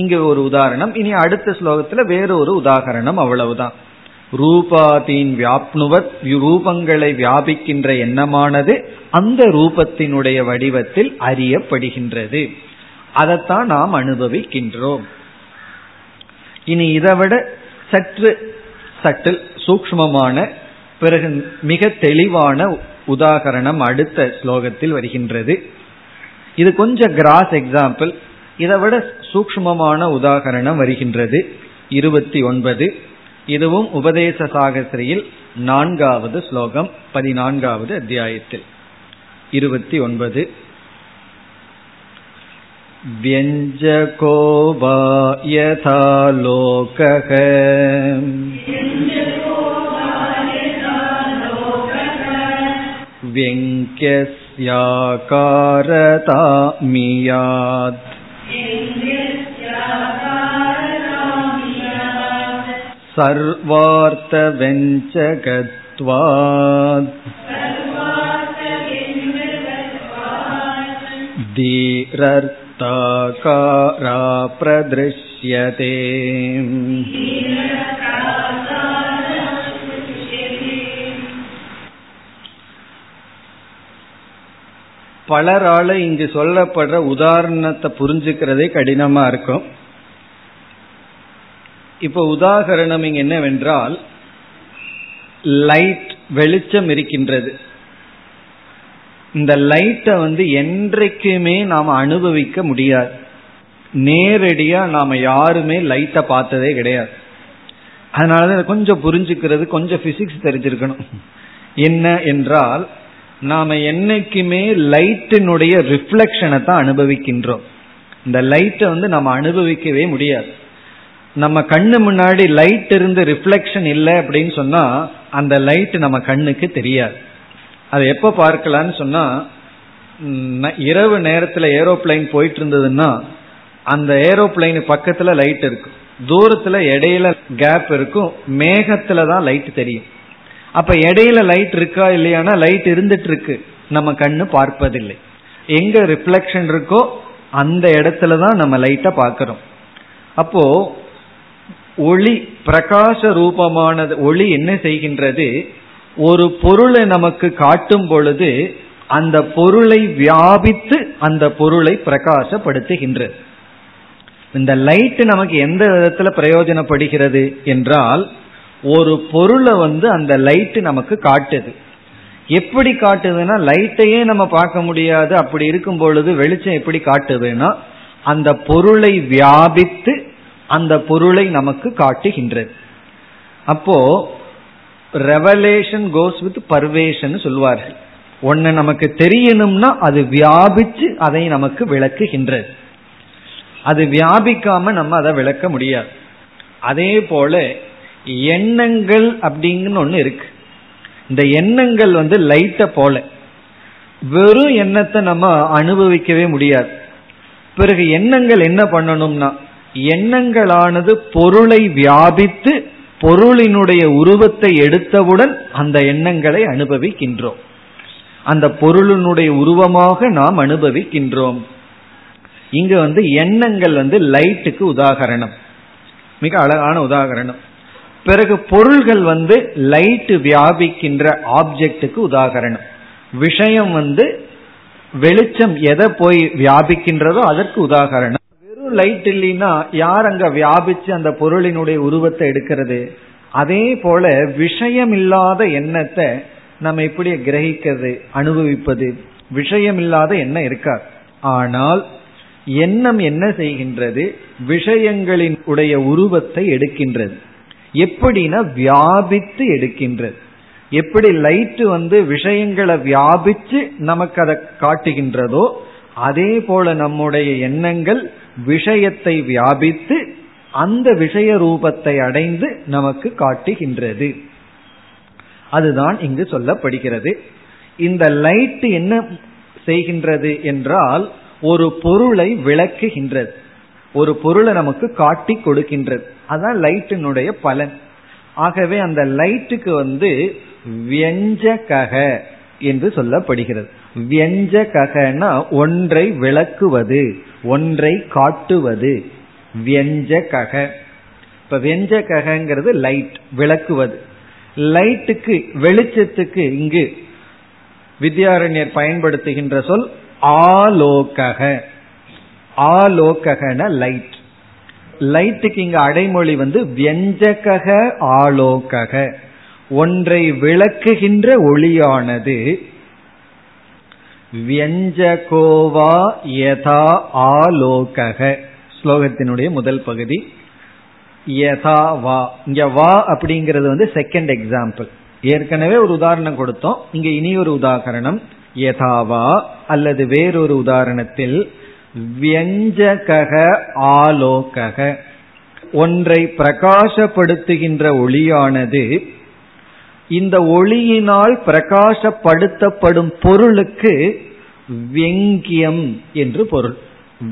இங்கு ஒரு உதாரணம். இனி அடுத்த ஸ்லோகத்துல வேறொரு உதாகரணம், அவ்வளவுதான். ரூபாதீன் வியாப்னுவத், ரூபங்களை வியாபிக்கின்ற எண்ணமானது அந்த ரூபத்தினுடைய வடிவத்தில் அறியப்படுகின்றது, அதைத்தான் நாம் அனுபவிக்கின்றோம். இனி இதைவிட சற்று சற்று சூக்ஷ்மமான, பிறகு மிக தெளிவான உதாகரணம் அடுத்த ஸ்லோகத்தில் வருகின்றது. இது கொஞ்சம் கிராஸ் எக்ஸாம்பிள், இதைவிட சூக்ஷ்மமான உதாகரணம் வருகின்றது இருபத்தி ஒன்பது. இதுவும் உபதேச சாகசிரியில் நான்காவது ஸ்லோகம், பதினான்காவது அத்தியாயத்தில் இருபத்தி ஒன்பது. வ்யஞ்சகோ வா யதா லோகக வ்யங்க்யஸ்யாகாரதாமியாத் சர்வார்த்த வெஞ்சகத்வாத் தீரர்த்த காரா ப்ரத்ருஷ்யதே. பலரால இங்கு சொல்லப்படுற உதாரணத்தை புரிஞ்சுக்கிறதே கடினமா இருக்கும். இப்போ உதாரணம் இங்க என்னவென்றால், லைட், வெளிச்சம் இருக்கின்றது. இந்த லைட்டை வந்து என்றைக்குமே நாம் அனுபவிக்க முடியாது. நேரடியா நாம யாருமே லைட்டை பார்த்ததே கிடையாது. அதனாலதான் கொஞ்சம் புரிஞ்சுக்கிறது, கொஞ்சம் பிசிக்ஸ் தெரிஞ்சிருக்கணும். என்ன என்றால், நாம என்னைக்குமே லைட்டினுடைய ரிஃப்ளெக்ஷனை தான் அனுபவிக்கின்றோம். இந்த லைட்டை வந்து நம்ம அனுபவிக்கவே முடியாது. நம்ம கண்ணு முன்னாடி லைட் இருந்து ரிஃப்ளெக்ஷன் இல்லை அப்படின்னு சொன்னா அந்த லைட் நம்ம கண்ணுக்கு தெரியாது. அது எப்போ பார்க்கலான்னு சொன்னா, இரவு நேரத்தில் ஏரோப்ளைன் போயிட்டு இருந்ததுன்னா அந்த ஏரோப்ளைனு பக்கத்துல லைட் இருக்கும், தூரத்துல இடையில கேப் இருக்கும், மேகத்துல தான் லைட் தெரியும். அப்ப இடையில லைட் இருக்கா இல்லையானா லைட் இருந்துட்டு இருக்கு, நம்ம கண்ணு பார்ப்பதில்லை. எங்க ரிஃப்ளெக்ஷன் இருக்கோ அந்த இடத்துல தான் நம்ம லைட்டை பார்க்கிறோம். அப்போ ஒளி, பிரகாச ரூபமானது ஒளி என்ன செய்கின்றது, ஒரு பொருளை நமக்கு காட்டும் பொழுது அந்த பொருளை வியாபித்து அந்த பொருளை பிரகாசப்படுத்துகின்றது. இந்த லைட் நமக்கு எந்த விதத்துல பிரயோஜனப்படுகிறது என்றால், ஒரு பொருளை வந்து அந்த லைட் நமக்கு காட்டுது. எப்படி காட்டுதுன்னா, லைட்டையே நம்ம பார்க்க முடியாது. அப்படி இருக்கும் பொழுது வெளிச்சம் எப்படி காட்டுதுன்னா, அந்த பொருளை வியாபித்து அந்த பொருளை நமக்கு காட்டுகின்றது. அப்போ ரெவலேஷன் கோஸ் வித் பர்வேஷன் சொல்வார்கள். ஒன்னு நமக்கு தெரியணும்னா அது வியாபிச்சு அதை நமக்கு விளக்குகின்றது. அது வியாபிக்காம நம்ம அதை விளக்க முடியாது. அதே போல எண்ணங்கள் அப்படிங்குன்னு ஒன்று இருக்கு. இந்த எண்ணங்கள் வந்து லைட்டை போல, வெறும் எண்ணத்தை நம்ம அனுபவிக்கவே முடியாது. பிறகு எண்ணங்கள் என்ன பண்ணணும்னா எண்ணங்களானது பொருளை வியாபித்து பொருளினுடைய உருவத்தை எடுத்தவுடன் அந்த எண்ணங்களை அனுபவிக்கின்றோம். அந்த பொருளினுடைய உருவமாக நாம் அனுபவிக்கின்றோம். இங்க வந்து எண்ணங்கள் வந்து லைட்டுக்கு உதாகரணம், மிக அழகான உதாகரணம். பிறகு பொருள்கள் வந்து லைட்டு வியாபிக்கின்ற ஆப்ஜெக்டுக்கு உதாகரணம். விஷயம் வந்து வெளிச்சம் எதை போய் வியாபிக்கின்றதோ அதற்கு உதாகரணம். வெறும் லைட் இல்லைன்னா யார் அங்க வியாபிச்சு அந்த பொருளினுடைய உருவத்தை எடுக்கிறது? அதே போல விஷயம் இல்லாத எண்ணத்தை நம்ம எப்படி கிரகிக்கிறது, அனுபவிப்பது? விஷயம் இல்லாத எண்ணம் இருக்காது. ஆனால் எண்ணம் என்ன செய்கின்றது? விஷயங்களின் உடைய உருவத்தை எடுக்கின்றது. எப்படின்னா வியாபித்து எடுக்கின்றது. எப்படி லைட்டு வந்து விஷயங்களை வியாபித்து நமக்கு அதை காட்டுகின்றதோ அதே போல நம்முடைய எண்ணங்கள் விஷயத்தை வியாபித்து அந்த விஷய ரூபத்தை அடைந்து நமக்கு காட்டுகின்றது. அதுதான் இங்கு சொல்லப்படுகிறது. இந்த லைட்டு என்ன செய்கின்றது என்றால் ஒரு பொருளை விளக்குகின்றது, ஒரு பொருளை நமக்கு காட்டி கொடுக்கின்றது. அதான் லைட்டினுடைய பலன். ஆகவே அந்த லைட்டுக்கு வந்து வியஞ்சகக என்று சொல்லப்படுகிறது. வியஞ்சககனா ஒன்றை விளக்குவது, ஒன்றை காட்டுவது. வியஞ்சகக, இப்ப வியஞ்சகங்கிறது லைட், விளக்குவது. லைட்டுக்கு, வெளிச்சத்துக்கு இங்கு வித்யாரண்யர் பயன்படுத்துகின்ற சொல் ஆலோகக. ஆலோககன லைட். லைட்டுக்கு இங்கு அடைமொழி வந்து வியஞ்சகக ஆலோகக, ஒன்றை விளக்குகின்ற ஒளியானது. வியஞ்சகோவா யதா ஆலோகக, ஸ்லோகத்தினுடைய முதல் பகுதி. யதா வா, இங்க வா அப்படிங்கிறது வந்து செகண்ட் எக்ஸாம்பிள். ஏற்கனவே ஒரு உதாரணம் கொடுத்தோம், இங்க இனி ஒரு உதாரணம். யதாவா அல்லது வேறொரு உதாரணத்தில் வியஞ்சகக ஆலோகக, ஒன்றை பிரகாசப்படுத்துகின்ற ஒளியானது இந்த ஒளியினால் பிரகாசப்படுத்தப்படும் பொருளுக்கு வியங்கியம் என்று பொருள்.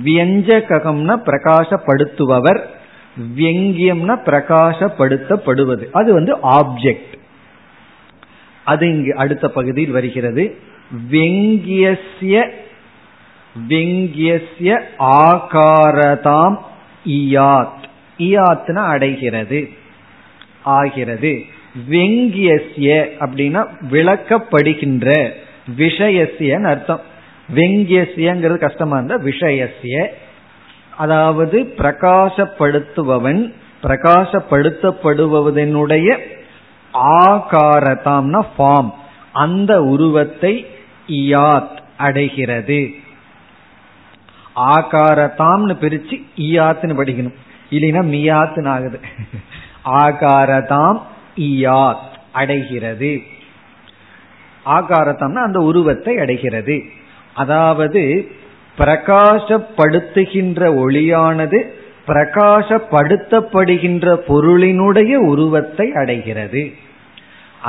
வியஞ்சகம்னா பிரகாசப்படுத்துபவர், வியங்கியம்னா பிரகாசப்படுத்தப்படுவது. அது வந்து ஆப்ஜெக்ட். அது இங்கு அடுத்த பகுதியில் வருகிறது. வியங்கியஸ்ய வியங்கியஸ்ய ஆகாரதாம் இயாத். இயாத்னா அடைகிறது, ஆகிறது. வெங்கியஸ்ய அப்படின்னா விளக்கப்படுகின்ற, விஷயசியன்னு அர்த்தம். வெங்கியசியங்கிறது கஷ்டமா இருந்தா விஷயசிய, அதாவது பிரகாசப்படுத்துபவன், பிரகாசப்படுத்தப்படுவதனுடைய ஆகாரதாம்னா ஃபார்ம், அந்த உருவத்தை இயாத் அடைகிறது. ஆகாரதாம்னு பிரிச்சு இயாத்னு படிக்கணும், இல்லைன்னா மியாத்னு ஆகுது. ஆகாரதாம் இயாத் அடைகிறது. ஆகாரதாம்னா அந்த உருவத்தை அடைகிறது. அதாவது பிரகாசப்படுத்துகின்ற ஒளியானது பிரகாசப்படுத்தப்படுகின்ற பொருளினுடைய உருவத்தை அடைகிறது.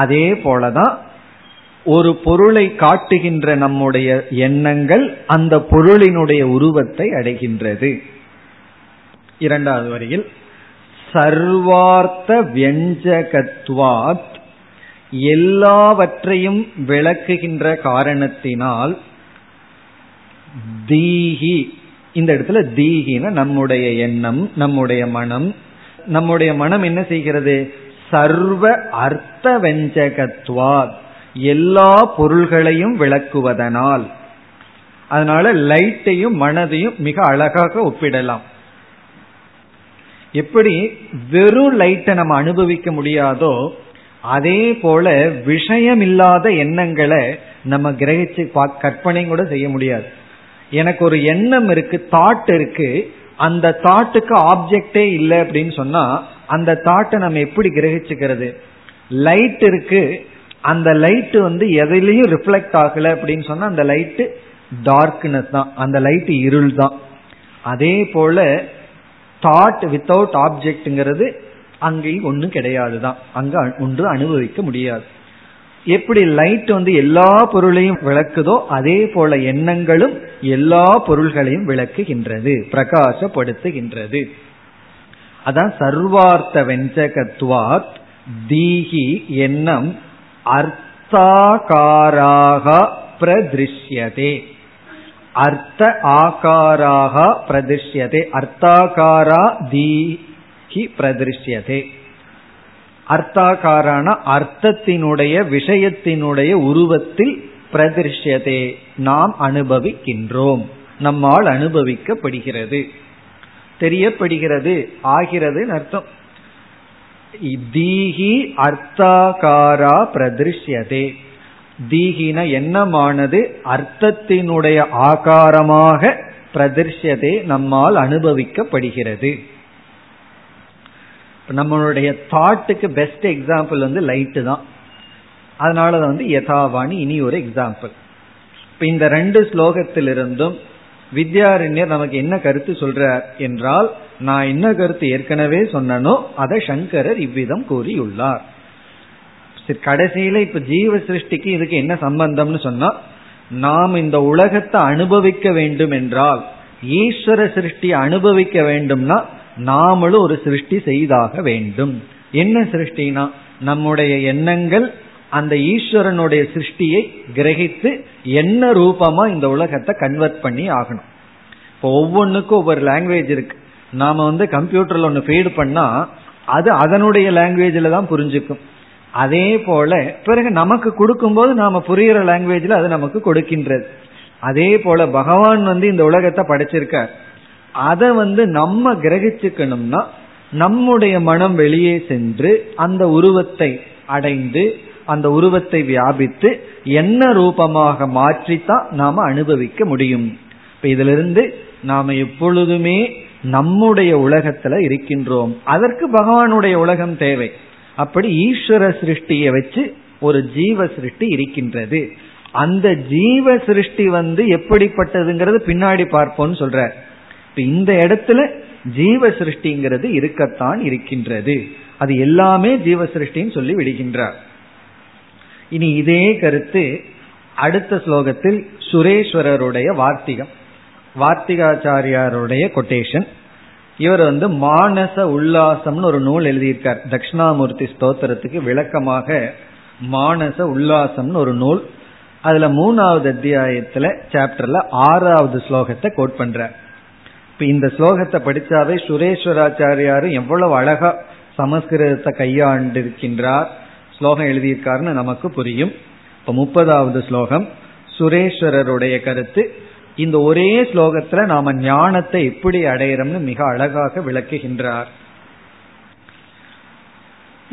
அதே போலதான் ஒரு பொருளை காட்டுகின்ற நம்முடைய எண்ணங்கள் அந்த பொருளினுடைய உருவத்தை அடைகின்றது. இரண்டாவது வரியில் சர்வார்த்த வியஞ்சகத்வாத், எல்லாவற்றையும் விளக்குகின்ற காரணத்தினால். தீஹி, இந்த இடத்துல தீஹினா நம்முடைய எண்ணம், நம்முடைய மனம். நம்முடைய மனம் என்ன செய்கிறது? சர்வ அர்த்த வியஞ்சகத்வாத், எல்லா பொருள்களையும் விளக்குவதனால். அதனால லைட்டையும் மனதையும் மிக அழகாக ஒப்பிடலாம். எப்படி வெறும் லைட்டை நம்ம அனுபவிக்க முடியாதோ அதே போல விஷயம் இல்லாத எண்ணங்களை நம்ம கிரகிச்சு கற்பனை கூட செய்ய முடியாது. எனக்கு ஒரு எண்ணம் இருக்கு, தாட் இருக்கு, அந்த தாட்டுக்கு ஆப்ஜெக்டே இல்லை அப்படின்னு சொன்னா அந்த தாட்டை நம்ம எப்படி கிரகிச்சுக்கிறது? லைட் இருக்கு, அந்த லைட்டு வந்து எதையிலையும் ரிஃப்ளெக்ட் ஆகல அப்படின்னு சொன்னா அந்த லைட்டு டார்க்னஸ் தான், அந்த லைட்டு இருள் தான். அதே போல தாட் வித்தவுட் ஆப்ஜெக்ட்ங்கிறது அங்கேயும் ஒன்றும் கிடையாது தான், அங்கே ஒன்று அனுபவிக்க முடியாது. எப்படி லைட் வந்து எல்லா பொருளையும் விளக்குதோ அதே போல எண்ணங்களும் எல்லா பொருள்களையும் விளக்குகின்றது, பிரகாசப்படுத்துகின்றது. அதான் சர்வார்த்த வெஞ்சகத்வாத் தீஹி எண்ணம் அர்த்தாகாராக பிரதிருஷ்யதே. அர்த்த ஆகாராக பிரதிருஷ்யதே, அர்த்தாகாரா தீஹி பிரதிருஷ்யதே. அர்த்தாகாரான அர்த்தத்தினுடைய விஷயத்தினுடைய உருவத்தில் பிரதிருஷ்யதே நாம் அனுபவிக்கின்றோம், நம்மால் அனுபவிக்கப்படுகிறது, தெரியப்படுகிறது, ஆகிறது அர்த்தம். தீஹி அர்த்தாகாரா பிரதிருஷ்யதே. தீஹின எண்ணமானது அர்த்தத்தினுடைய ஆகாரமாக பிரதிருஷ்யதே நம்மால் அனுபவிக்கப்படுகிறது. நம்மளுடைய தாட்டுக்கு பெஸ்ட் எக்ஸாம்பிள் வந்து லைட்டு தான். அதனால வந்து யதாவாணி இனி ஒரு எக்ஸாம்பிள். இப்போ இந்த ரெண்டு ஸ்லோகத்திலிருந்தும் வித்யாரண்யர் நமக்கு என்ன கருத்து சொல்றார் என்றால், நான் என்ன கருத்து ஏற்கனவே சொன்னனோ அதை சங்கரர் இவ்விதம் கூறியுள்ளார். கடைசியில இப்ப ஜீவ சிருஷ்டிக்கு இதுக்கு என்ன சம்பந்தம்னு சொன்னா, நாம் இந்த உலகத்தை அனுபவிக்க வேண்டும் என்றால், ஈஸ்வர சிருஷ்டியை அனுபவிக்க வேண்டும்னா நாமளும் ஒரு சிருஷ்டி செய்தாக வேண்டும். என்ன சிருஷ்டினா, நம்முடைய எண்ணங்கள் அந்த ஈஸ்வரனுடைய சிருஷ்டியை கிரகித்து என்ன ரூபமா இந்த உலகத்தை கன்வெர்ட் பண்ணி ஆகணும். இப்போ ஒவ்வொன்றுக்கும் ஒவ்வொரு லாங்குவேஜ் இருக்கு. நாம் வந்து கம்ப்யூட்டரில் ஒன்று ஃபீடு பண்ணால் அது அதனுடைய லாங்குவேஜில் தான் புரிஞ்சுக்கும். அதே போல பிறகு நமக்கு கொடுக்கும்போது நாம் புரிகிற லாங்குவேஜில் அது நமக்கு கொடுக்கின்றது. அதே போல பகவான் வந்து இந்த உலகத்தை படைச்சிருக்கார், அதை வந்து நம்ம கிரகிச்சுக்கணும்னா நம்முடைய மனம் வெளியே சென்று அந்த உருவத்தை அடைந்து அந்த உருவத்தை வியாபித்து என்ன ரூபமாக மாற்றித்தான் நாம அனுபவிக்க முடியும். இப்ப இதிலிருந்து நாம எப்பொழுதுமே நம்முடைய உலகத்துல இருக்கின்றோம், அதற்கு பகவானுடைய உலகம் தேவை. அப்படி ஈஸ்வர சிருஷ்டியை வச்சு ஒரு ஜீவ சிருஷ்டி இருக்கின்றது. அந்த ஜீவ சிருஷ்டி வந்து எப்படிப்பட்டதுங்கிறது பின்னாடி பார்ப்போம்னு சொல்ற. இப்ப இந்த இடத்துல ஜீவ சிருஷ்டிங்கிறது இருக்கத்தான் இருக்கின்றது, அது எல்லாமே ஜீவ சிருஷ்டின்னு சொல்லி விடுகின்றார். இனி இதே கருத்து அடுத்த ஸ்லோகத்தில் சுரேஸ்வரருடைய வார்த்திகம், வார்த்திகாச்சாரியாருடைய கொட்டேஷன். இவர் வந்து மானச உல்லாசம்னு ஒரு நூல் எழுதியிருக்கார். தட்சிணாமூர்த்தி ஸ்தோத்திரத்துக்கு விளக்கமாக மானச உல்லாசம்னு ஒரு நூல். அதுல மூணாவது அத்தியாயத்துல சாப்டர்ல ஆறாவது ஸ்லோகத்தை கோட் பண்றார். இப்ப இந்த ஸ்லோகத்தை படிச்சாவே சுரேஸ்வராச்சாரியாரும் எவ்வளவு அழகா சமஸ்கிருதத்தை கையாண்டிருக்கின்றார், ஸ்லோகம் எழுதியிருக்காருன்னு நமக்கு புரியும். இப்போ முப்பதாவது ஸ்லோகம் சுரேஸ்வரருடைய கருத்து. இந்த ஒரே ஸ்லோகத்துல நாம ஞானத்தை எப்படி அடையிறோம்னு மிக அழகாக விளக்குகின்றார்.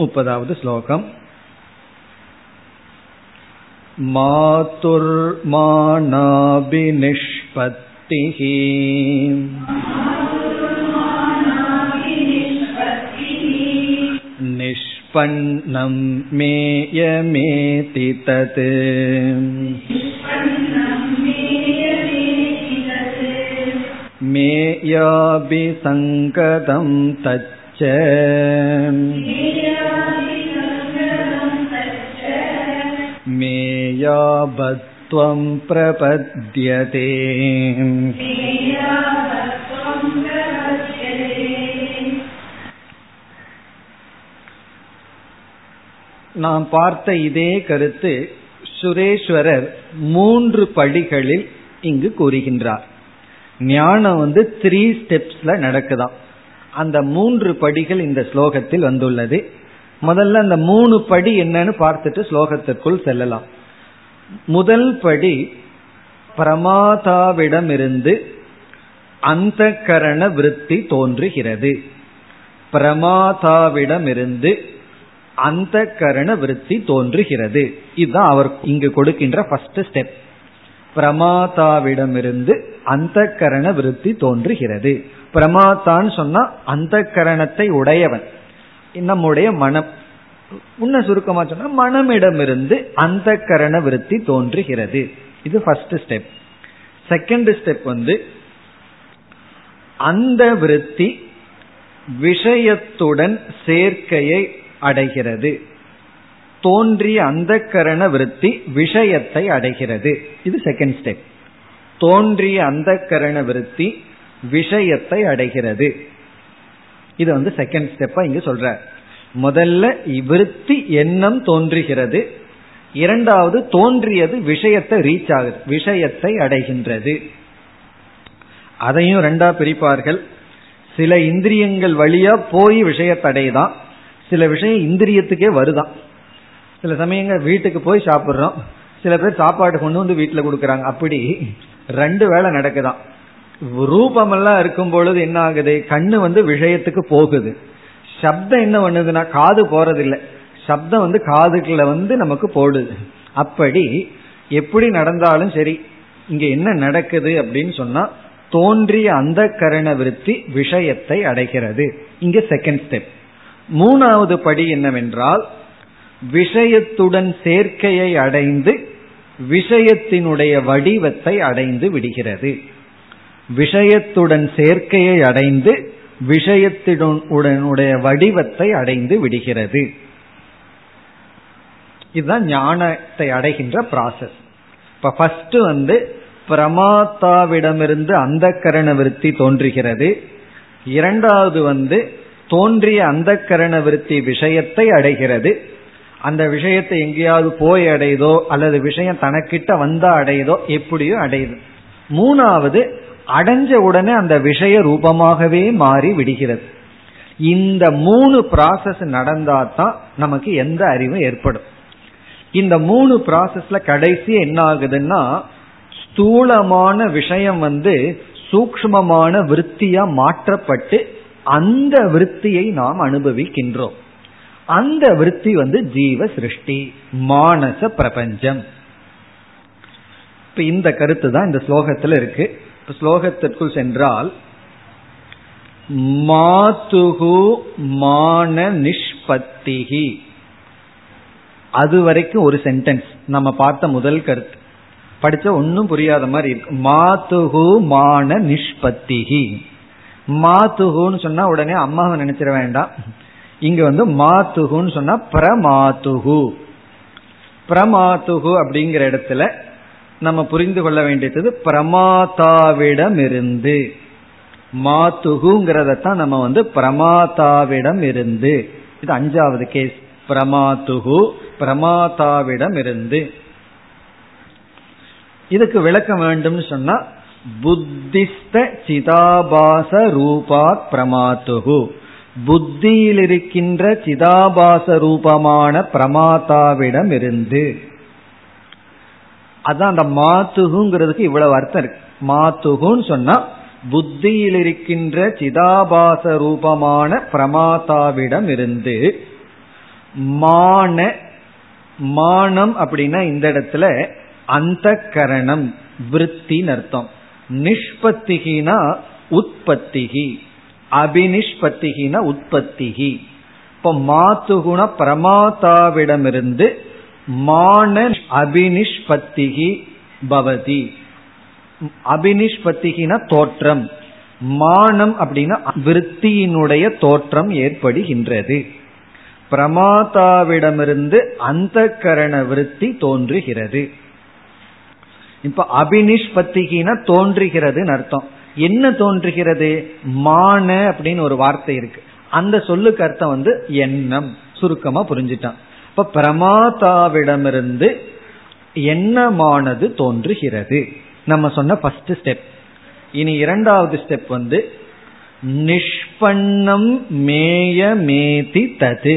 முப்பதாவது ஸ்லோகம் மாதுர் மானாபிநிஷ்பத்திஹி நிஷ் பன்னம் மேயமேதி தத் மேயாபி சங்கதம் தச்ச மேயாபத்வம் பிரபத்யதே. நாம் பார்த்த இதே கருத்து சுரேஸ்வரர் மூன்று படிகளில் இங்கு கூறுகின்றார். ஞானம் வந்து த்ரீ ஸ்டெப்ஸ்ல நடக்குதான். அந்த மூன்று படிகள் இந்த ஸ்லோகத்தில் வந்துள்ளது. முதல்ல அந்த மூணு படி என்னன்னு பார்த்துட்டு ஸ்லோகத்திற்குள் செல்லலாம். முதல் படி பிரமாதாவிடமிருந்து அந்தகரண விருத்தி தோன்றுகிறது. பிரமாதாவிடமிருந்து அந்தகரண விருத்தி தோன்றுகிறது. இதுதான் அவர் இங்கு கொடுக்கின்ற ஃபர்ஸ்ட் ஸ்டெப். பிரமாதாவிடமிருந்து அந்தகரண விருத்தி தோன்றுகிறது. பிரமாதான்னு சொன்னா அந்தகரணத்தை உடையவன், நம்முடைய மனம். இன்னும் சுருக்கமா சொன்னா மனமிடமிருந்து அந்தகரண விருத்தி தோன்றுகிறது. இது ஃபர்ஸ்ட் ஸ்டெப். செகண்ட் ஸ்டெப் வந்து அந்த விருத்தி விஷயத்துடன் சேர்க்கையை அடைகிறது. தோன்றிய அந்தகரண விருத்தி விஷயத்தை அடைகிறது. இது செகண்ட் ஸ்டெப். தோன்றிய அந்தகரண விருத்தி விஷயத்தை அடைகிறது. இது வந்து செகண்ட் ஸ்டெப்பா இங்க சொல்ற. முதல்ல விருத்தி எண்ணம் தோன்றுகிறது, இரண்டாவது தோன்றியது விஷயத்தை ரீச் ஆகுது, விஷயத்தை அடைகின்றது. அதையும் ரெண்டா பிரிப்பார்கள். சில இந்திரியங்கள் வழியா போய் விஷயத்தை அடையுதான், சில விஷயம் இந்திரியத்துக்கே வருதான். சில சமயங்கள் வீட்டுக்கு போய் சாப்பிட்றோம், சில பேர் சாப்பாடு கொண்டு வந்து வீட்டில் கொடுக்குறாங்க. அப்படி ரெண்டு வேளை நடக்குதான். ரூபமெல்லாம் இருக்கும் பொழுது என்ன ஆகுது, கண்ணு வந்து விஷயத்துக்கு போகுது. சப்தம் என்ன பண்ணுதுன்னா காது போறதில்லை, சப்தம் வந்து காதுக்குள்ள வந்து நமக்கு போடுது. அப்படி எப்படி நடந்தாலும் சரி, இங்க என்ன நடக்குது அப்படின்னு சொன்னா தோன்றிய அந்த கரண விருத்தி விஷயத்தை அடைகிறது. இங்க செகண்ட் ஸ்டெப். மூணாவது படி என்னவென்றால் விஷயத்துடன் சேர்க்கையை அடைந்து விஷயத்தினுடைய வடிவத்தை அடைந்து விடுகிறது. விஷயத்துடன் சேர்க்கையை அடைந்து விஷயத்துடனுடைய வடிவத்தை அடைந்து விடுகிறது. இதுதான் ஞானத்தை அடைகின்ற ப்ராசஸ். இப்ப ஃபர்ஸ்ட் வந்து பிரமாத்தாவிடமிருந்து அந்த கரண விருத்தி தோன்றுகிறது, இரண்டாவது வந்து தோன்றிய அந்த கரண விருத்தி விஷயத்தை அடைகிறது. அந்த விஷயத்தை எங்கேயாவது போய் அடையுதோ அல்லது விஷயம் தனக்கிட்ட வந்தா அடையுதோ, எப்படியோ அடையுது. மூணாவது அடைஞ்ச உடனே அந்த விஷய ரூபமாகவே மாறி விடுகிறது. இந்த மூணு ப்ராசஸ் நடந்தாதான் நமக்கு எந்த அறிவும் ஏற்படும். இந்த மூணு ப்ராசஸ்ல கடைசி என்ன ஆகுதுன்னா ஸ்தூலமான விஷயம் வந்து சூக்ஷ்மமான விருத்தியா மாற்றப்பட்டு அந்த விருத்தியை நாம் அனுபவிக்கின்றோம். அந்த விருத்தி வந்து ஜீவ சிருஷ்டி, மானச பிரபஞ்சம். இப்ப இந்த கருத்து தான் இந்த ஸ்லோகத்துல இருக்கு. ஸ்லோகத்திற்குள் சென்றால் மாதுகு மான நிஷ்பத்திஹி, அது வரைக்கும் ஒரு சென்டென்ஸ். நம்ம பார்த்த முதல் கருத்து படிச்ச ஒன்னும் புரியாத மாதிரி இருக்கு. மாதுகு மான நிஷ்பத்திஹி. மாதுகுன்னு சொன்னா உடனே அம்மாவை நினைச்சிட வேண்டாம். இங்க வந்து மாதுகுன்னு சொன்னா பிரமாதுகு. பிரமாதுகு அப்படிங்கிற இடத்துல நம்ம புரிந்து கொள்ள வேண்டியது பிரமாதாவிடமிருந்து. மாதுகுங்கிறதான் நம்ம வந்து பிரமாதாவிடம் இருந்து. இது அஞ்சாவது கேஸ், பிரமாதுகு பிரமாதாவிடம் இருந்து. இதுக்கு விளக்கம் வேண்டும் சொன்னா புத்திஸ்த சிதாபாச ரூபாத் பிரமாதுகு, புத்தியில் இருக்கின்ற சிதாபாச ரூபமான பிரமாதாவிடம் இருந்து. அதான் அந்த மாத்துகுங்கிறதுக்கு இவ்வளவு அர்த்தம் இருக்கு. மாத்துகுன்னு சொன்னா புத்தியில் இருக்கின்ற சிதாபாச ரூபமான பிரமாதாவிடம் இருந்து. மான, மானம் அப்படின்னா இந்த இடத்துல அந்த கரணம் விருத்தின் அர்த்தம். நிஷ்பத்திகினா உற்பத்திகி, அபிநிஷ்பத்திகினா உற்பத்திகி. இப்ப மாத்துகுனா பிரமாதாவிடமிருந்து, மான அபிநிஷ்பத்திகி பவதி. அபிநிஷ்பத்திகினா தோற்றம், மானம் அப்படின்னா விருத்தியினுடைய தோற்றம் ஏற்படுகின்றது. பிரமாதாவிடமிருந்து அந்த கரண விருத்தி தோன்றுகிறது. இப்ப அபிநிஷ்பத்திகினா தோன்றுகிறதுன்னு அர்த்தம். என்ன தோன்றுகிறது? மான அப்படின்னு ஒரு வார்த்தை இருக்கு, அந்த சொல்லுக்கு அர்த்தம் வந்து எண்ணம். சுருக்கமா புரிஞ்சிட்டான். இப்ப பிரமாதாவிடமிருந்து எண்ணமானது தோன்றுகிறது. நம்ம சொன்ன ஃபர்ஸ்ட் ஸ்டெப். இனி இரண்டாவது ஸ்டெப் வந்து நிஷ்பண்ணம் மேயமேதி தது.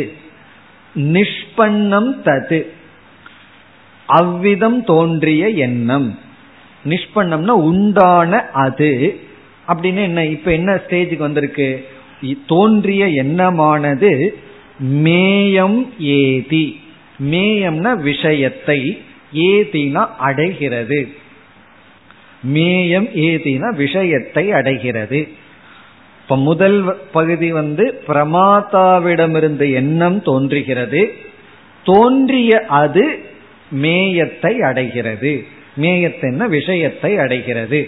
நிஷ்பண்ணம் தது அவ்விதம் தோன்றிய எண்ணம். நிஷ்பண்ணம்னா உண்டான அது. அப்படின்னு என்ன, இப்ப என்ன ஸ்டேஜுக்கு வந்திருக்கு? தோன்றிய எண்ணமானது மேயம் ஏதி. மேயம்னா விஷயத்தை, ஏதினா அடைகிறது. மேயம் ஏதினா விஷயத்தை அடைகிறது. இப்ப முதல் பகுதி வந்து பிரமாதாவிடமிருந்து எண்ணம் தோன்றுகிறது, தோன்றிய அது மேயத்தை அடைகிறது. மேயத்தின்னா விஷயத்தை அடைகிறது.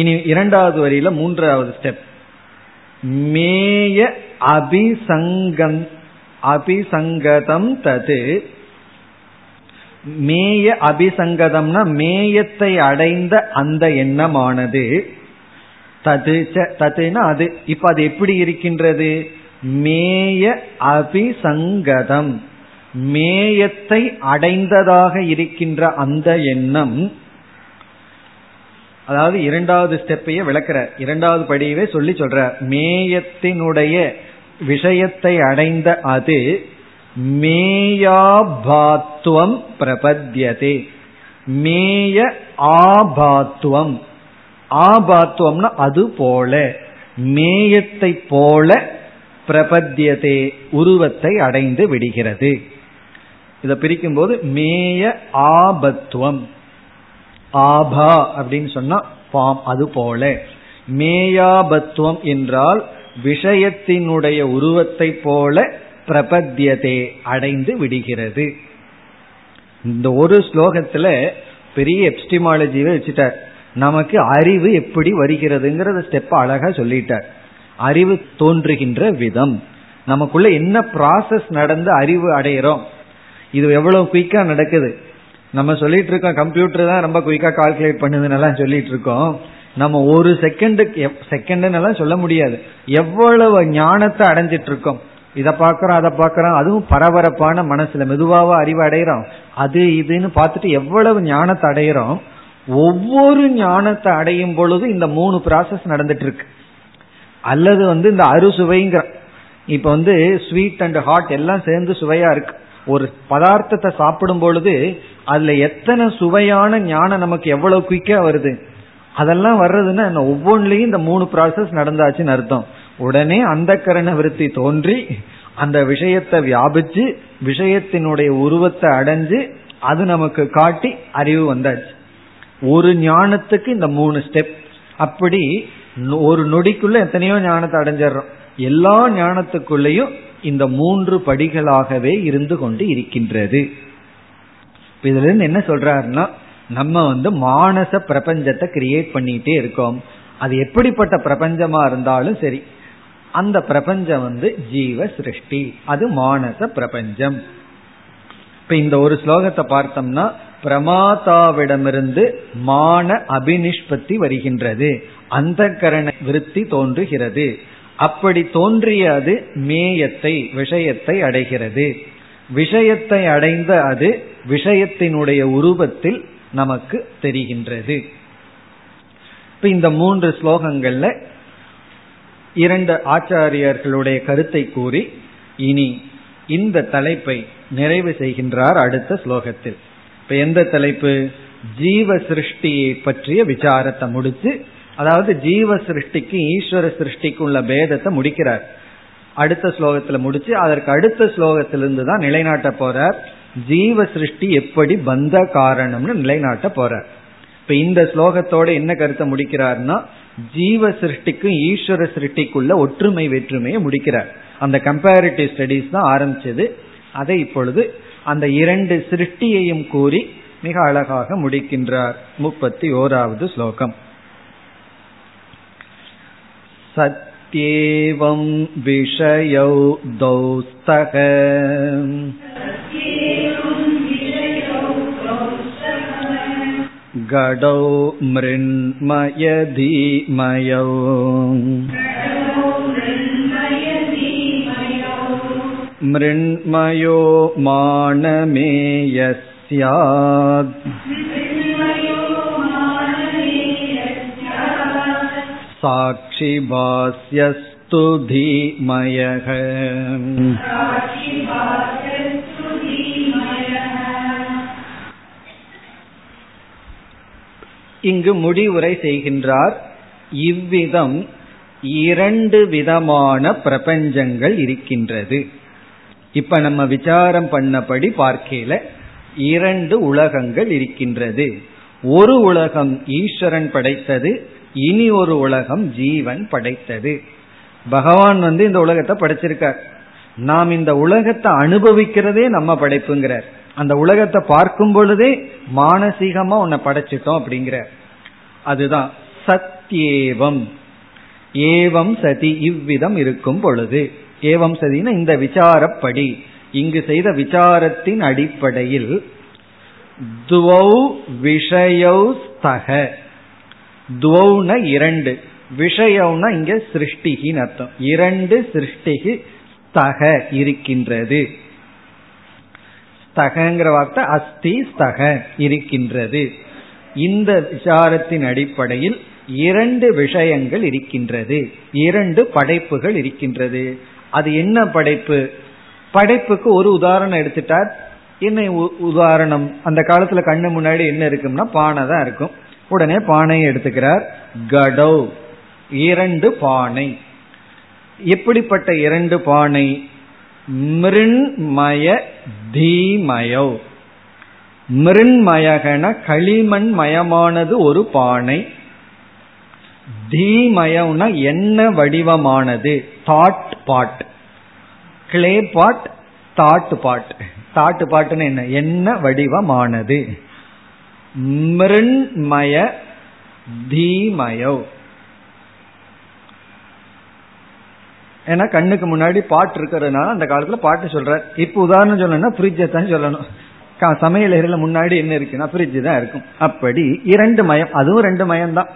இனி இரண்டாவது வரியில மூன்றாவது ஸ்டெப், மேய அபிசங்கம் அபிசங்கதம் தது. மேய அபிசங்கதம்னா மேயத்தை அடைந்த அந்த எண்ணமானது தது ததுனா அது. இப்ப அது எப்படி இருக்கின்றது? மேய அபிசங்கதம், மேயத்தை அடைந்ததாக இருக்கின்ற அந்த எண்ணம். அதாவது இரண்டாவது ஸ்டெப்பையே விளக்கிறார், இரண்டாவது படியவே சொல்லி சொல்றார். மேயத்தினுடைய விஷயத்தை அடைந்த அது மேயாபாத்துவம் பிரபத்தியதே. மேய ஆபாத்துவம், ஆபாத்துவம்னா அது போல, மேயத்தை போல பிரபத்தியதே உருவத்தை அடைந்து விடுகிறது. இதை பிரிக்கும் போது மேய ஆபத்துவம், ஆபா அப்படின்னு சொன்னா பாம், அது போல. மேயாபத்துவம் என்றால் விஷயத்தினுடைய உருவத்தை போல பிரபத்தியதே அடைந்து விடுகிறது. இந்த ஒரு ஸ்லோகத்துல பெரிய எப்ஸ்டிமாலஜியை வச்சுட்டார். நமக்கு அறிவு எப்படி வருகிறதுங்கிறத ஸ்டெப் அழகா சொல்லிட்டார். அறிவு தோன்றுகின்ற விதம், நமக்குள்ள என்ன ப்ராசஸ் நடந்து அறிவு அடைகிறோம், இது எவ்வளவு குயிக்கா நடக்குது. நம்ம சொல்லிட்டு இருக்கோம் கம்ப்யூட்டர் தான் ரொம்ப குயிக்கா கால்குலேட் பண்ணுதுன்னு சொல்லிட்டு இருக்கோம். நம்ம ஒரு செகண்டுக்கு செகண்ட்னு சொல்ல முடியாது, எவ்வளவு ஞானத்தை அடைஞ்சிட்டு இருக்கோம். இதை பார்க்கறோம், அதை பார்க்கறோம், அதுவும் பரபரப்பான மனசுல மெதுவாக அறிவு அடைகிறோம். அது இதுன்னு பார்த்துட்டு எவ்வளவு ஞானத்தை அடைகிறோம். ஒவ்வொரு ஞானத்தை அடையும் பொழுது இந்த மூணு ப்ராசஸ் நடந்துட்டு இருக்கு. அல்லது வந்து இந்த அறுசுவைங்கிற, இப்ப வந்து ஸ்வீட் அண்ட் ஹாட் எல்லாம் சேர்ந்து சுவையா இருக்கு. ஒரு பதார்த்தத்தை சாப்பிடும் பொழுது அதுல எத்தனை சுவையான ஞானம் நமக்கு எவ்வளவு குயிக்கா வருது, அதெல்லாம் வர்றதுன்னா ஒவ்வொன்றிலையும் இந்த மூணு ப்ராசஸ் நடந்தாச்சுன்னு அர்த்தம். உடனே அந்த கரண விருத்தி தோன்றி அந்த விஷயத்தை வியாபிச்சு விஷயத்தினுடைய உருவத்தை அடைஞ்சு அது நமக்கு காட்டி அறிவு வந்தாச்சு. ஒரு ஞானத்துக்கு இந்த மூணு ஸ்டெப். அப்படி ஒரு நொடிக்குள்ள எத்தனையோ ஞானத்தை அடைஞ்சிடறோம். எல்லா ஞானத்துக்குள்ளேயும் இந்த மூன்று படிகளாகவே இருந்து கொண்டு இருக்கின்றது. இதுல இருந்து என்ன சொல்றாருன்னா, நம்ம வந்து மானச பிரபஞ்சத்தை கிரியேட் பண்ணிட்டே இருக்கோம். அது எப்படிப்பட்ட பிரபஞ்சமா இருந்தாலும் சரி, அந்த பிரபஞ்சம் வந்து ஜீவ சிருஷ்டி, அது மானச பிரபஞ்சம். இப்ப இந்த ஒரு ஸ்லோகத்தை பார்த்தோம்னா பிரமாதாவிடமிருந்து மான அபினிஷ்பத்தி வருகின்றது, அந்த கரண விருத்தி தோன்றுகிறது. அப்படி தோன்றிய அது மேயத்தை, விஷயத்தை அடைகிறது. விஷயத்தை அடைந்த அது விஷயத்தினுடைய உருவத்தில் நமக்கு தெரிகின்றது. இப்ப இந்த மூன்று ஸ்லோகங்கள்ல இரண்டு ஆச்சாரியர்களுடைய கருத்தை கூறி இனி இந்த தலைப்பை நிறைவு செய்கின்றார் அடுத்த ஸ்லோகத்தில். இப்ப எந்த தலைப்பு? ஜீவ சிருஷ்டியை பற்றிய விசாரத்தை முடிச்சு, அதாவது ஜீவ சிருஷ்டிக்கு ஈஸ்வர சிருஷ்டிக்கு உள்ள பேதத்தை முடிக்கிறார் அடுத்த ஸ்லோகத்துல. முடிச்சு அதற்கு அடுத்த ஸ்லோகத்திலிருந்து தான் நிலைநாட்ட போறார். ஜீவ சிருஷ்டி எப்படி பந்த காரணம்னு நிலைநாட்ட போறார். இப்ப இந்த ஸ்லோகத்தோட என்ன கருத்தை முடிக்கிறார்னா, ஜீவ சிருஷ்டிக்கும் ஈஸ்வர சிருஷ்டிக்குள்ள ஒற்றுமை வேற்றுமையை முடிக்கிறார். அந்த கம்பேரிட்டிவ் ஸ்டடீஸ் தான் ஆரம்பிச்சது. அதை இப்பொழுது அந்த இரண்டு சிருஷ்டியையும் கூறி மிக அழகாக முடிக்கின்றார். முப்பத்தி ஓராவது ஸ்லோகம். சத்யேவம் விஷயோ தௌஸ்தக கடோ மிருண்மய தீமயோ மிருண்மயோ மானமேயஸ்யாத் சாட்சி பாஸ்யஸ்து தீமயக. இங்கு முடிவுரை செய்கின்றார். இவ்விதம் இரண்டு விதமான பிரபஞ்சங்கள் இருக்கின்றது. இப்ப நம்ம விசாரம் பண்ணபடி பார்க்கையில இரண்டு உலகங்கள் இருக்கின்றது. ஒரு உலகம் ஈஸ்வரன் படைத்தது, இனி ஒரு உலகம் ஜீவன் படைத்தது. பகவான் வந்து இந்த உலகத்தை படைச்சிருக்கார். நாம் இந்த உலகத்தை அனுபவிக்கிறதே நம்ம படைப்புங்கிறார். அந்த உலகத்தை பார்க்கும் பொழுதே மானசீகமா உன்னை படைச்சிட்டோம் அப்படிங்கிறார். அதுதான் சத்யேவம், ஏவம் சதி, இவ்விதம் இருக்கும் பொழுது. ஏவம் சதினா இந்த விசாரப்படி, இங்கு செய்த விசாரத்தின் அடிப்படையில் துவௌ விஷயௌஸ்தக, துவௌன இரண்டு, விஷயம்னா இங்க சிருஷ்டிகின்னு அர்த்தம். இரண்டு சிருஷ்டிகி ஸ்தக இருக்கின்றது. ஸ்தகங்கிற வார்த்தை அஸ்தி ஸ்தக இருக்கின்றது. இந்த விசாரத்தின் அடிப்படையில் இரண்டு விஷயங்கள் இருக்கின்றது, இரண்டு படைப்புகள் இருக்கின்றது. அது என்ன படைப்பு? படைப்புக்கு ஒரு உதாரணம் எடுத்துட்டார். என்ன உதாரணம்? அந்த காலத்துல கண்ணு முன்னாடி என்ன இருக்கும்னா பானை தான் இருக்கும். உடனே பானையை எடுத்துக்கிறார். கடவு இரண்டு பானை. எப்படிப்பட்ட இரண்டு பானை? மிருண்மய தீமயோ. மிருண்மயகன களிமண் மயமானது ஒரு பானை, தீமயம்னா என்ன வடிவமானது that pot, clay pot, that pot. That பாட்னா என்ன? என்ன வடிவமானது? மிருண்மய தீமயோ. ஏன்னா கண்ணுக்கு முன்னாடி பாட்டு இருக்கிறதுனால அந்த காலத்துல பாட்டு சொல்ற. இப்ப உதாரணம் சொல்லணும்னா ஃப்ரிட்ஜை தான் சொல்லணும். சமையல் முன்னாடி என்ன இருக்குன்னா ஃப்ரிட்ஜ் தான் இருக்கும். அப்படி இரண்டு மயம், அதுவும் ரெண்டு மயம் தான்.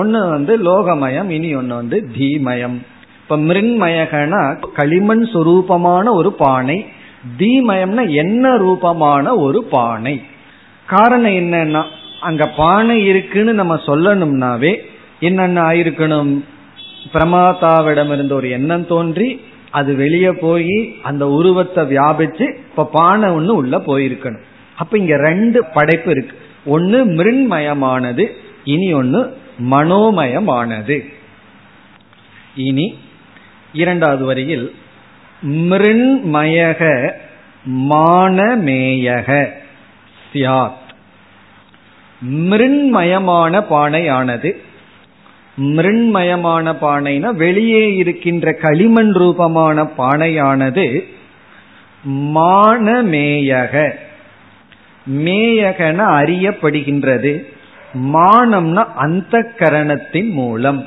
ஒன்னு வந்து லோகமயம், இனி ஒன்னு வந்து தீமயம். இப்ப மிருண்மயகனா களிமண் சுரூபமான ஒரு பானை, தீமயம்னா என்ன ரூபமான ஒரு பானை. காரணம் என்னன்னா அங்க பானை இருக்குன்னு நம்ம சொல்லணும்னாவே என்னென்ன ஆயிருக்கணும்? பிரமாதாவிடமிருந்து ஒரு எண்ணம் தோன்றி அது வெளியே போய் அந்த உருவத்தை வியாபிச்சு இப்ப பானை ஒண்ணு உள்ள போயிருக்கணும். அப்ப இங்க ரெண்டு படைப்பு இருக்கு, ஒன்னு மிருண்மயமானது, இனி ஒன்னு மனோமயமானது. இனி இரண்டாவது வரியில் மிருண்மயக மானமேயக சியாத். மிருண்மயமான பானையானது, மிருண்மயமான பானைனா வெளியே இருக்கின்ற களிமண் ரூபமான பானையானது, மானமேயக, மேயகன அறியப்படுகின்றது. மானம்னா அந்த கரணத்தின் மூலம்.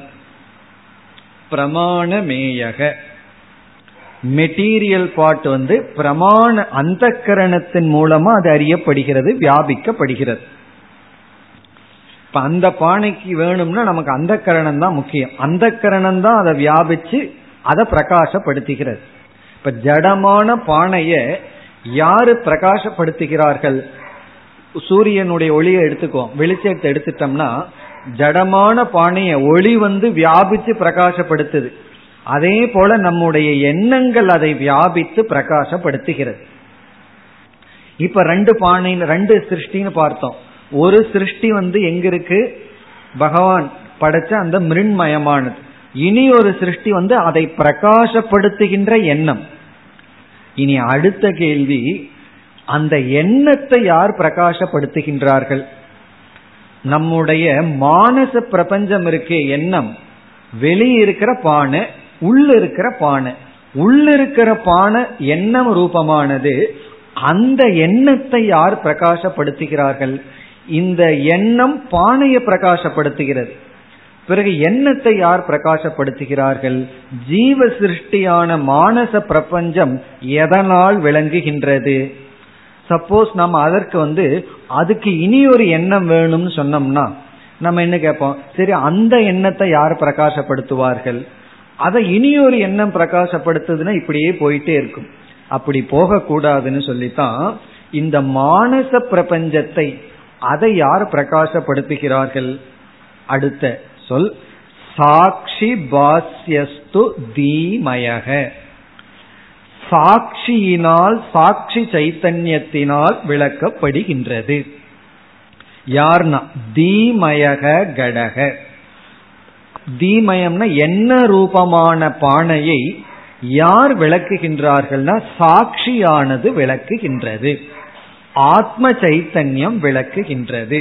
பிரமாணமேயக மெட்டீரியல் பார்ட் வந்து பிரமாண அந்த கரணத்தின் மூலமா அது அறியப்படுகிறது, வியாபிக்கப்படுகிறது. அந்த பானைக்கு வேணும்னா நமக்கு அந்த கரணம் தான் முக்கியம். அந்த கரணம் தான் அதை வியாபிச்சு அதை பிரகாசப்படுத்துகிறது. இப்ப ஜடமான பானைய யாரு பிரகாசப்படுத்துகிறார்கள்? சூரியனுடைய ஒளியை எடுத்துக்குவோம், வெளிச்சத்தை எடுத்துட்டோம்னா ஜடமான பானைய ஒளி வந்து வியாபிச்சு பிரகாசப்படுத்துது. அதே போல நம்முடைய எண்ணங்கள் அதை வியாபித்து பிரகாசப்படுத்துகிறது. இப்ப ரெண்டு பானைன்னு ரெண்டு சிருஷ்டின்னு பார்த்தோம். ஒரு சிருஷ்டி வந்து எங்க இருக்கு? பகவான் படைச்ச அந்த மிருண்மயமானது. இனி ஒரு சிருஷ்டி வந்து அதை பிரகாசப்படுத்துகின்ற எண்ணம். இனி அடுத்த கேள்வி, அந்த எண்ணத்தை யார் பிரகாசப்படுத்துகின்றார்கள்? நம்முடைய மானச பிரபஞ்சம் இருக்கே எண்ணம், வெளியிருக்கிற பானை, உள்ள இருக்கிற பானை, உள்ள இருக்கிற பானை எண்ணம் ரூபமானது. அந்த எண்ணத்தை யார் பிரகாசப்படுத்துகிறார்கள்? இந்த எண்ணம் பானையை பிரகாசப்படுத்துகிறது. பிறகு எண்ணத்தை யார் பிரகாசப்படுத்துகிறார்கள்? ஜீவ சிருஷ்டியான மானச பிரபஞ்சம் எதனால் விளங்குகின்றது? சப்போஸ் நம்ம அதற்கு வந்து அதுக்கு இனி ஒரு எண்ணம் வேணும்னு சொன்னோம்னா நம்ம என்ன கேட்போம்? சரி, அந்த எண்ணத்தை யார் பிரகாசப்படுத்துவார்கள்? அதை இனி ஒரு எண்ணம் பிரகாசப்படுத்துதுன்னா இப்படியே போயிட்டே இருக்கும். அப்படி போகக்கூடாதுன்னு சொல்லித்தான் இந்த மானச பிரபஞ்சத்தை அதை யார் பிரகாசப்படுத்துகிறார்கள்? அடுத்த சொல் சாட்சி பாஸ்யஸ்து தீமயக. சாட்சியினால், சாட்சி சைத்தன்யத்தினால் விளக்கப்படுகின்றது. யார்னா தீமயக கடக. தீமயம்னா என்ன ரூபமான பானையை யார் விளக்குகின்றார்கள்னா சாட்சியானது விளக்குகின்றது, ஆத்ம சைத்தன்யம் விளக்குகின்றது.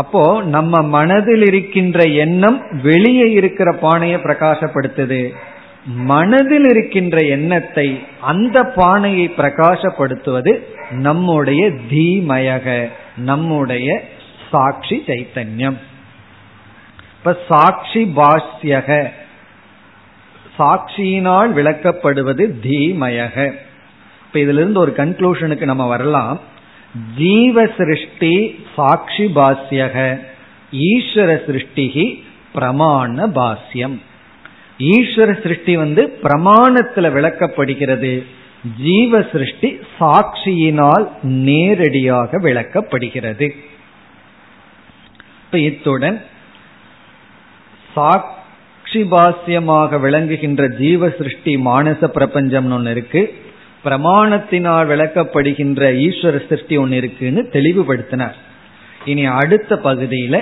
அப்போ நம்ம மனதில் இருக்கின்ற எண்ணம் வெளியே இருக்கிற பானையை பிரகாசப்படுத்துது. மனதில் இருக்கின்ற எண்ணத்தை, அந்த பானையை பிரகாசப்படுத்துவது நம்முடைய தீமயக, நம்முடைய சாட்சி சைத்தன்யம். இப்ப சாட்சி பாஸ்யக, சாட்சியினால் விளக்கப்படுவது தீமயக. இப்ப இதுல இருந்து ஒரு கன்க்ளூஷனுக்கு நம்ம வரலாம். ஜீவ சிருஷ்டி சாட்சி பாஸ்யக, ஈஸ்வர சிருஷ்டிகி பிரமாண பாஸ்யம். ஈஸ்வர சிருஷ்டி வந்து பிரமாணத்துல விளக்கப்படுகிறது, ஜீவ சிருஷ்டி சாட்சியினால் நேரடியாக விளக்கப்படுகிறது. இத்துடன் சாட்சி பாஸ்யமாக விளங்குகின்ற ஜீவ சிருஷ்டி மானச பிரபஞ்சம் ஒன்னு இருக்கு, பிரமாணத்தினால் விளக்கப்படுகின்ற ஈஸ்வர சிருஷ்டி ஒன்னு இருக்குன்னு தெளிவுபடுத்தினார். இனி அடுத்த பகுதியில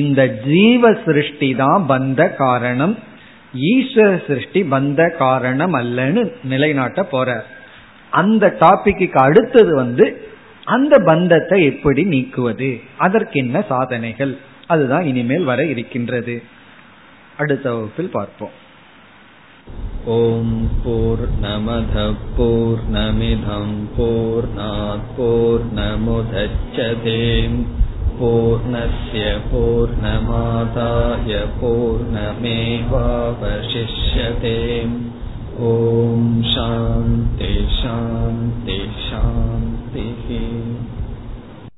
இந்த ஜீவ சிருஷ்டி தான் பந்த காரணம், ஈஸ்வர சிருஷ்டி பந்த காரணம் அல்லன்னு நிலைநாட்ட போற அந்த டாபிக்கு அடுத்தது வந்து அந்த பந்தத்தை எப்படி நீக்குவது, அதற்கு என்ன சாதனைகள், அதுதான் இனிமேல் வர இருக்கின்றது. அடுத்த வகுப்பில் பார்ப்போம். ஓம் பூர்ணமத பூர்ணமிதம் பூர்ணாத் பூர்ணமுதச்யதே பூர்ணஸ்ய பூர்ணமாதாய பூர்ணமேவாவசிஷ்யதே. ஓம் சாந்தி சாந்தி சாந்தி.